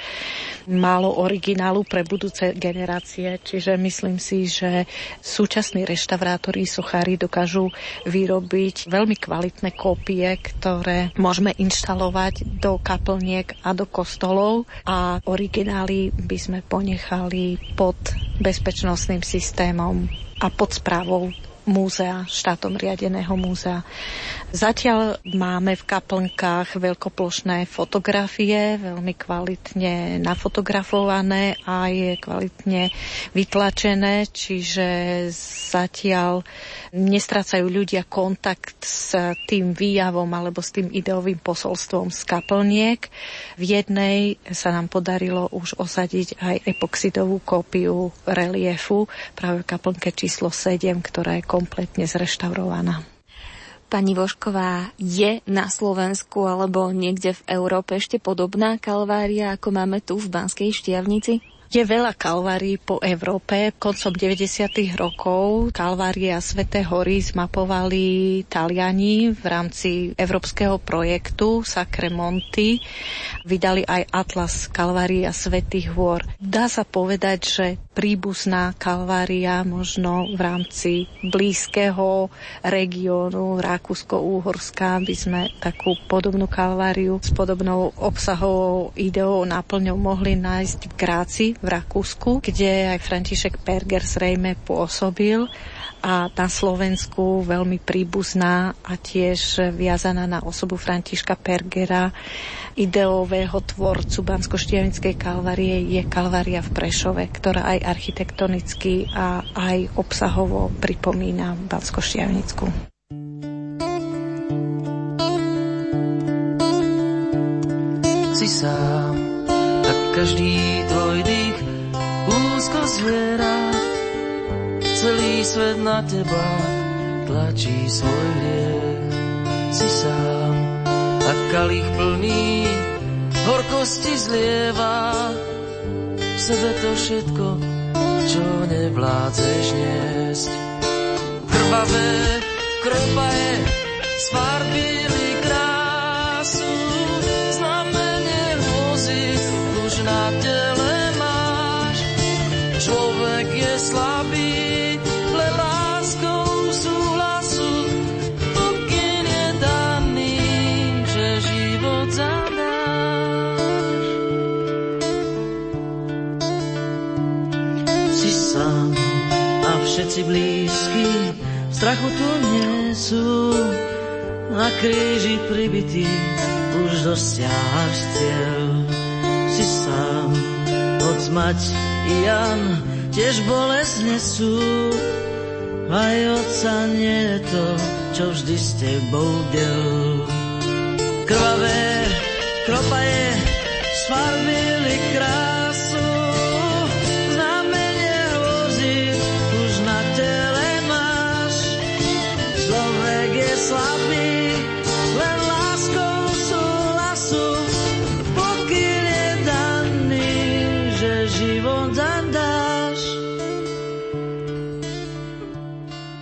Málo originálu pre budúce generácie, čiže myslím si, že súčasní reštaurátori, sochári dokážu vyrobiť veľmi kvalitné kópie, ktoré môžeme inštalovať do kaplniek a do kostolov a originály by sme ponechali pod bezpečnostným systémom a pod správou múzea, štátom riadeného múzea. Zatiaľ máme v kaplnkách veľkoplošné fotografie, veľmi kvalitne nafotografované a je kvalitne vytlačené, čiže zatiaľ nestracajú ľudia kontakt s tým výjavom alebo s tým ideovým posolstvom z kaplniek. V jednej sa nám podarilo už osadiť aj epoxidovú kópiu reliefu práve v kaplnke číslo sedem, ktorá je kompletne zreštaurovaná. Pani Vošková, je na Slovensku alebo niekde v Európe ešte podobná Kalvária, ako máme tu v Banskej Štiavnici? Je veľa kalvárií po Európe. Koncom deväťdesiatych rokov Kalvárie a Sväté hory zmapovali Taliani v rámci európskeho projektu Sacre Monti. Vydali aj atlas Kalvárií a Svätých hôr. Dá sa povedať, že príbuzná Kalvária možno v rámci blízkeho regiónu Rakúsko-Úhorská by sme takú podobnú Kalváriu s podobnou obsahovou ideou náplňou mohli nájsť v Grácii, v Rakúsku, kde aj František Perger zrejme pôsobil, a na Slovensku veľmi príbuzná a tiež viazaná na osobu Františka Pergera, ideového tvorcu Banskoštiavnickej Kalvárie, je Kalvária v Prešove, ktorá aj architektonicky a aj obsahovo pripomína Banskoštiavnickú. Si sám, tak každý tvoj dých úzko zvierá, celý svet na teba tlačí svoj hriech. Si sám a kalich plný horkosti zlieva, v sebe to všetko, čo nevládzeš niesť. Krv krvavé, krva je sfarbili krásu, znamenie hôzy už na tele máš. Človek je slabý, len láskou súhlasu, pokým je daný, že život zadáš. Si sám a všetci blízky v strachu tu nie sú. Na kríži pribitý už dosiahaš cieľ. Si sám, otec, mať i Jan tiež bolesť nesú. Aj otca nie je to, čo vždy s tebou del. Krvavé, kropa je, sfarbili krásu, znamenie hôzy už na tele máš. Človek je slabý,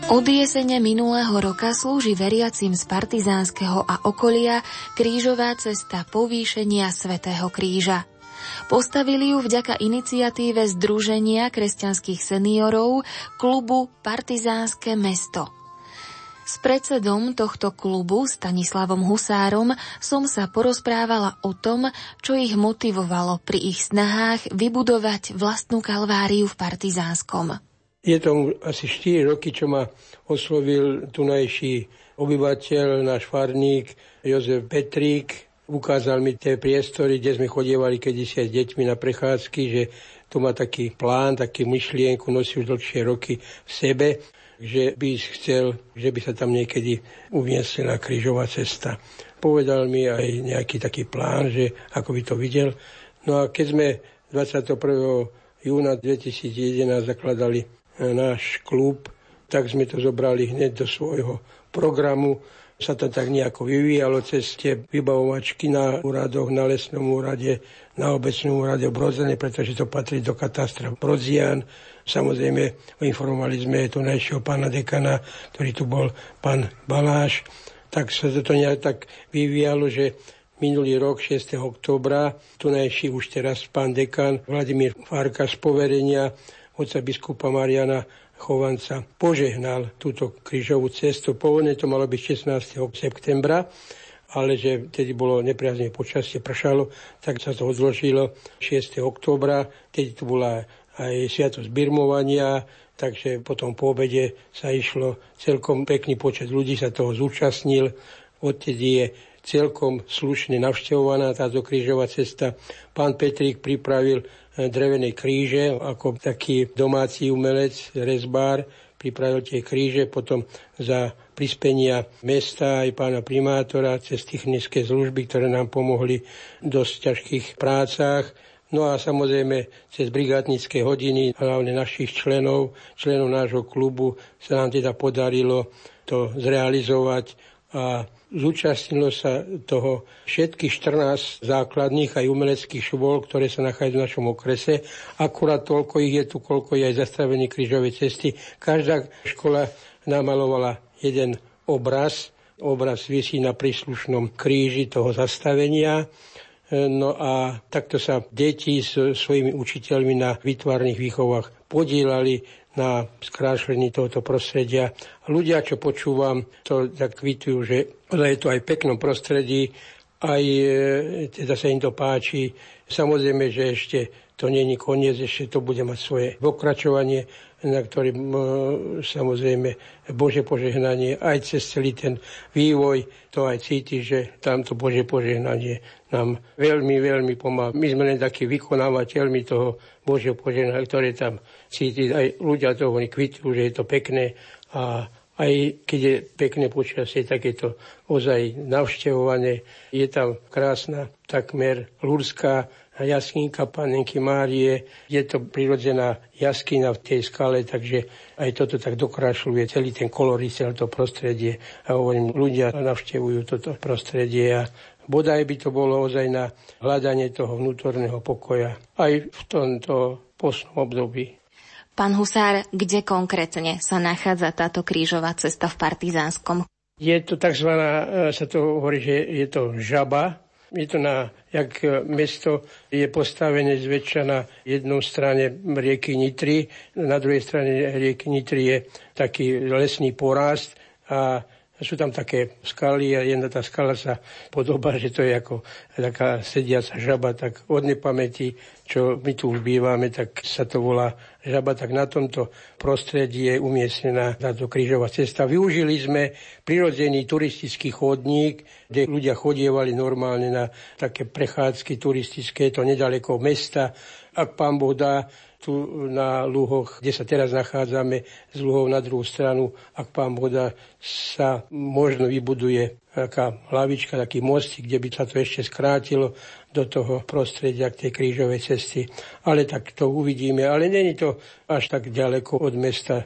Od jesene minulého roka slúži veriacim z Partizánskeho a okolia krížová cesta povýšenia Svätého kríža. Postavili ju vďaka iniciatíve Združenia kresťanských seniorov klubu Partizánske mesto. S predsedom tohto klubu Stanislavom Husárom som sa porozprávala o tom, čo ich motivovalo pri ich snahách vybudovať vlastnú kalváriu v Partizánskom. Je tomu asi štyri roky, čo ma oslovil tunajší obyvateľ, náš farník Jozef Petrík. Ukázal mi tie priestory, kde sme chodievali kedysi s deťmi na prechádzky, že tu má taký plán, taký myšlienku, nosí už dlhšie roky v sebe, že by chcel, že by sa tam niekedy umiestnila krížová cesta. Povedal mi aj nejaký taký plán, že ako by to videl. No a keď sme dvadsiateho prvého júna dvetisícjedenásť zakladali náš klub, tak sme to zobrali hneď do svojho programu. Sa to tak nejako vyvíjalo cez tie vybavovačky na úradoch, na lesnom úrade, na obecnom úrade v Brodzene, pretože to patrí do katastra Brodzian. Samozrejme, informovali sme tunajšieho pána dekana, ktorý tu bol, pán Baláš. Tak sa to nejak tak vyvíjalo, že minulý rok, šiesteho októbra, tunajší už teraz pán dekan Vladimír Farka z poverenia otca biskupa Mariana Chovanca požehnal túto krížovú cestu. Pôvodne to malo byť šestnásteho septembra, ale že vtedy bolo nepriazne počasie, pršalo, tak sa to odložilo šiesteho októbra. Vtedy tu bola aj sviatosť birmovania, takže potom po obede sa išlo, celkom pekný počet ľudí sa toho zúčastnil. Odtedy je celkom slušne navštevovaná táto krížová cesta. Pán Petrík pripravil drevené kríže, ako taký domáci umelec, rezbár, pripravil tie kríže, potom za prispenia mesta aj pána primátora, cez technické služby, ktoré nám pomohli v dosť ťažkých prácach. No a samozrejme cez brigádnické hodiny, hlavne našich členov, členov nášho klubu, sa nám teda podarilo to zrealizovať a zúčastnilo sa toho všetkých štrnásť základných aj umeleckých škôl, ktoré sa nachádzajú v našom okrese. Akurát toľko ich je tu, koľko je aj zastavených krížovej cesty. Každá škola namalovala jeden obraz. Obraz visí na príslušnom kríži toho zastavenia. No a takto sa deti s svojimi učiteľmi na výtvarných výchovách podieľali na skrášlení tohoto prostredia. A ľudia, čo počúvam, to tak kvitujú, že je to aj v peknom prostredí, aj teda sa im to páči. Samozrejme, že ešte to nie je koniec, ešte to bude mať svoje pokračovanie, na ktorým samozrejme Božie požehnanie, aj cez celý ten vývoj, to aj cíti, že tamto Božie požehnanie nám veľmi, veľmi pomáha. My sme len takí vykonávateľmi toho Božieho požehnania, ktoré tam cíti. Aj ľudia toho kvitujú, že je to pekné a aj keď je pekné počasie, tak je to ozaj navštevované. Je tam krásna, takmer lúrská jaskinka Panenky Márie. Je to prirodzená jaskyňa v tej skale, takže aj toto tak dokrášľuje celý ten kolorit, celé to prostredie. A hovorím, ľudia navštevujú toto prostredie a bodaj by to bolo ozaj na hľadanie toho vnútorného pokoja aj v tomto postnom období. Pán Husár, kde konkrétne sa nachádza táto krížová cesta v Partizánskom? Je to tzv., sa to hovorí, že je to Žaba. Je to na, jak mesto je postavené zväčša na jednej strane rieky Nitry, na druhej strane rieky Nitry je taký lesný porast a sú tam také skaly a jedna tá skala sa podobá, že to je ako taká sediaca žaba, tak od nepamäti, čo my tu už bývame, tak sa to volá žaba. Tak na tomto prostredí je umiestnená táto krížová cesta. Využili sme prirodzený turistický chodník, kde ľudia chodievali normálne na také prechádzky turistické, to nedaleko mesta. Ak pán Boh dá, tu na Luhoch, kde sa teraz nachádzame, z Luhov na druhú stranu, ak pán Boda sa možno vybuduje taká hlavička, taký most, kde by sa to ešte skrátilo do toho prostredia k tej krížovej cesty. Ale tak to uvidíme, ale není to až tak ďaleko od mesta.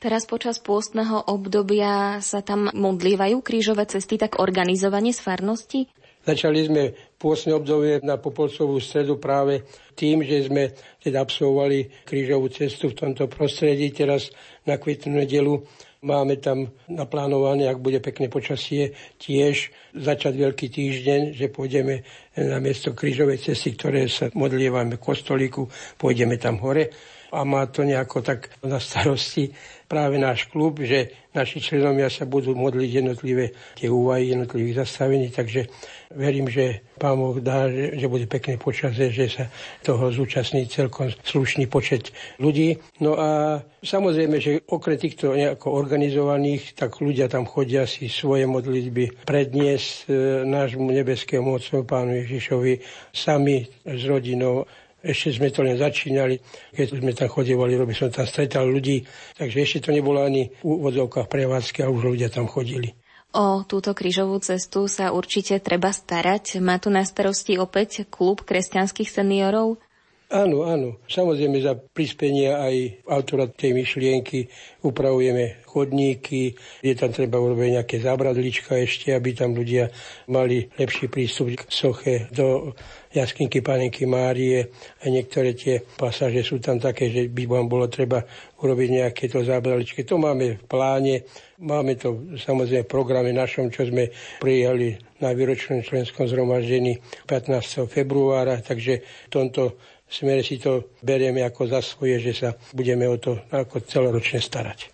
Teraz počas pôstneho obdobia sa tam modlívajú krížové cesty tak organizovane z farnosti? Začali sme pôstne obdobie na Popolcovú stredu práve tým, že sme teda absolvovali krížovú cestu v tomto prostredí. Teraz na Kvetnú nedeľu máme tam naplánované, ak bude pekné počasie, tiež začať Veľký týždeň, že pôjdeme na miesto krížovej cesty, ktoré sa modlievame v kostolíku, pôjdeme tam hore. A má to nejako tak na starosti práve náš klub, že naši členovia sa budú modliť jednotlivé tie úvahy, jednotlivých zastavení, takže verím, že Pán Boh dá, že, že bude pekné počasie, že sa toho zúčastní celkom slušný počet ľudí. No a samozrejme, že okrem týchto nejako organizovaných, tak ľudia tam chodia si svoje modlitby predniesť nášmu nebeskému Otcu, Pánu Ježišovi, sami s rodinou. Ešte sme to len začínali, keď sme tam chodievali, robil som tam stretal ľudí, takže ešte to nebolo ani v úvodzovkách prevádzky a už ľudia tam chodili. O túto krížovú cestu sa určite treba starať. Má tu na starosti opäť klub kresťanských seniorov? Áno, áno. Samozrejme za prispenia aj autora tej myšlienky upravujeme chodníky, je tam treba urobiť nejaké zábradlička ešte, aby tam ľudia mali lepší prístup k soche do jaskynky Panenky Márie. A niektoré tie pasáže sú tam také, že by vám bolo treba urobiť nejaké to zábradličky. To máme v pláne, máme to samozrejme v programe našom, čo sme prijali na výročnom členskom zhromaždení pätnásteho februára, takže v tomto smere si to berieme ako za svoje, že sa budeme o to ako celoročne starať.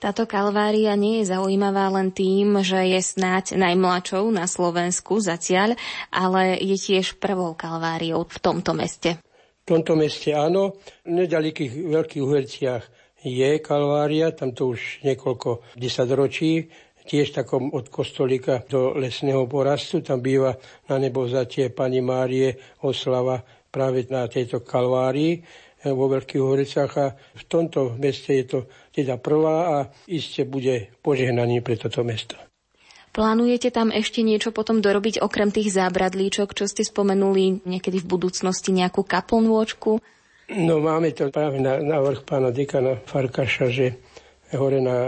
Táto kalvária nie je zaujímavá len tým, že je snáď najmladšou na Slovensku zatiaľ, ale je tiež prvou kalváriou v tomto meste. V tomto meste áno, v nedalekých Veľkých Uherciach je kalvária, tam to už niekoľko desaťročí, tiež takom od kostolíka do lesného porastu, tam býva na nebovzatie Panny Márie oslava práve na tejto kalvárii vo Veľkých Horicách a v tomto meste je to teda prvá a iste bude požehnaním pre toto mesto. Plánujete tam ešte niečo potom dorobiť okrem tých zábradlíčok, čo ste spomenuli, niekedy v budúcnosti nejakú kaplnôčku? No máme to práve na návrh pána dekana Farkaša, že hore na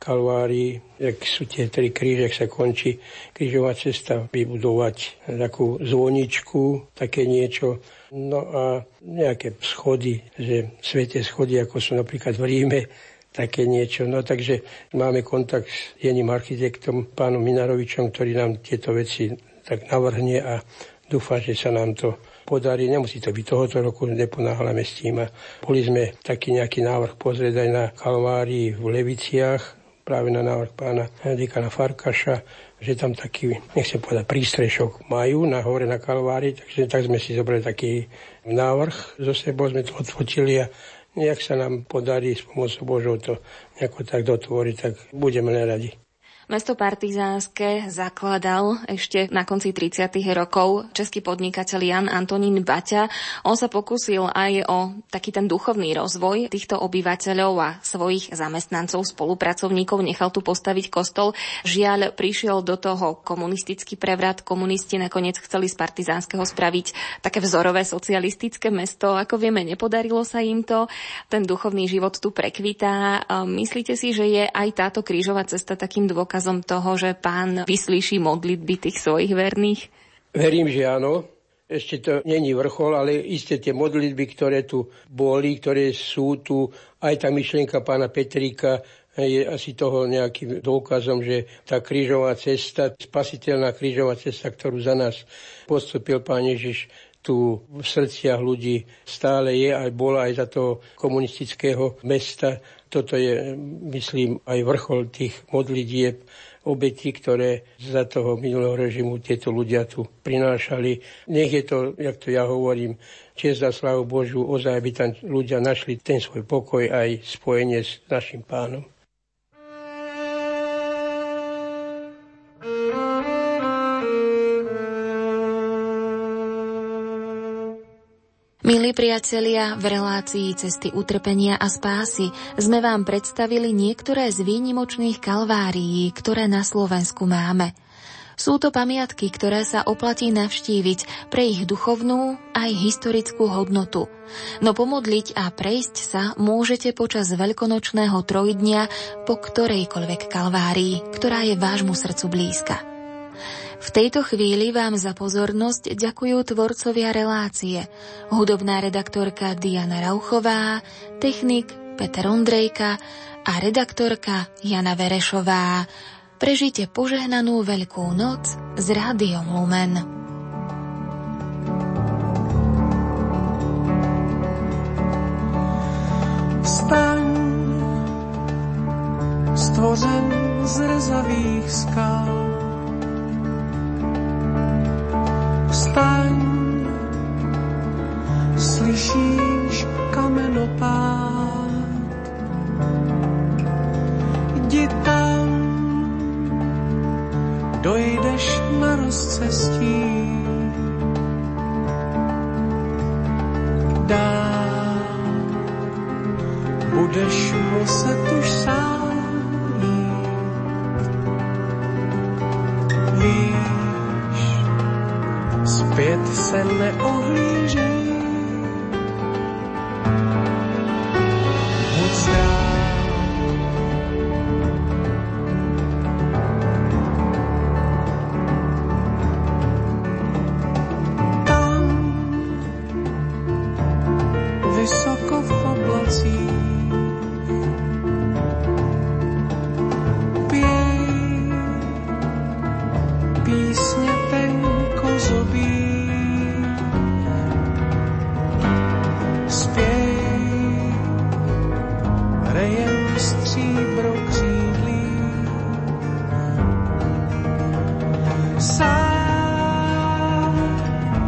Kalvárii, ak sú tie tri kríže, ak sa končí krížová cesta, vybudovať takú zvoničku, také niečo, no a nejaké schody, že sväté schody, ako sú napríklad v Ríme, také niečo. No takže máme kontakt s jedným architektom, pánom Minarovičom, ktorý nám tieto veci tak navrhne a dúfam, že sa nám to podarí, nemusí to byť tohoto roku, neponáhľame s tým. A boli sme taký nejaký návrh pozrieť aj na Kalvárii v Leviciach, práve na návrh pána dekana Farkaša, že tam taký, nechcem povedať, prístrešok majú na hore na Kalvárii, takže tak sme si zobrali taký návrh, zo sebou sme to odfotili a nejak sa nám podarí s pomocou Božou to nejako tak dotvoriť, tak budeme neradi. Mesto Partizánske zakladal ešte na konci tridsiatych rokov český podnikateľ Jan Antonín Baťa. On sa pokúsil aj o taký ten duchovný rozvoj týchto obyvateľov a svojich zamestnancov, spolupracovníkov. Nechal tu postaviť kostol. Žiaľ, prišiel do toho komunistický prevrat. Komunisti nakoniec chceli z Partizánskeho spraviť také vzorové socialistické mesto. Ako vieme, nepodarilo sa im to. Ten duchovný život tu prekvitá. Myslíte si, že je aj táto krížová cesta takým dôkazom toho, že Pán vyslíši modlitby tých svojich verných? Verím, že áno. ešte to není vrchol, ale isté tie modlitby, ktoré tu boli, ktoré sú tu, aj tá myšlienka pána Petríka je asi toho nejakým dôkazom, že tá krížová cesta, spasiteľná krížová cesta, ktorú za nás podstúpil Pán Ježiš, tu v srdciach ľudí stále je, aj bola aj za toho komunistického mesta. Toto je, myslím, aj vrchol tých modlitieb, obetí, ktoré za toho minulého režimu tieto ľudia tu prinášali. Nech je to, jak to ja hovorím, čest a slávu Božiu, ozaj by tam ľudia našli ten svoj pokoj aj spojenie s našim Pánom. Milí priatelia, v relácii Cesty utrpenia a spásy sme vám predstavili niektoré z výnimočných kalvárií, ktoré na Slovensku máme. Sú to pamiatky, ktoré sa oplatí navštíviť pre ich duchovnú aj historickú hodnotu. No pomodliť a prejsť sa môžete počas veľkonočného trojdňa po ktorejkoľvek kalvárii, ktorá je vášmu srdcu blízka. V tejto chvíli vám za pozornosť ďakujú tvorcovia relácie, hudobná redaktorka Diana Rauchová, technik Peter Ondrejka a redaktorka Jana Verešová. Prežite požehnanú Veľkú noc s Rádiom Lumen. Vstaň, stvořen z rezavých skal, vstaň, slyšíš kamenopád, jdi tam, dojdeš na rozcestí, dál, budeš muset už sám jít. Víš, zpět se neohlížej.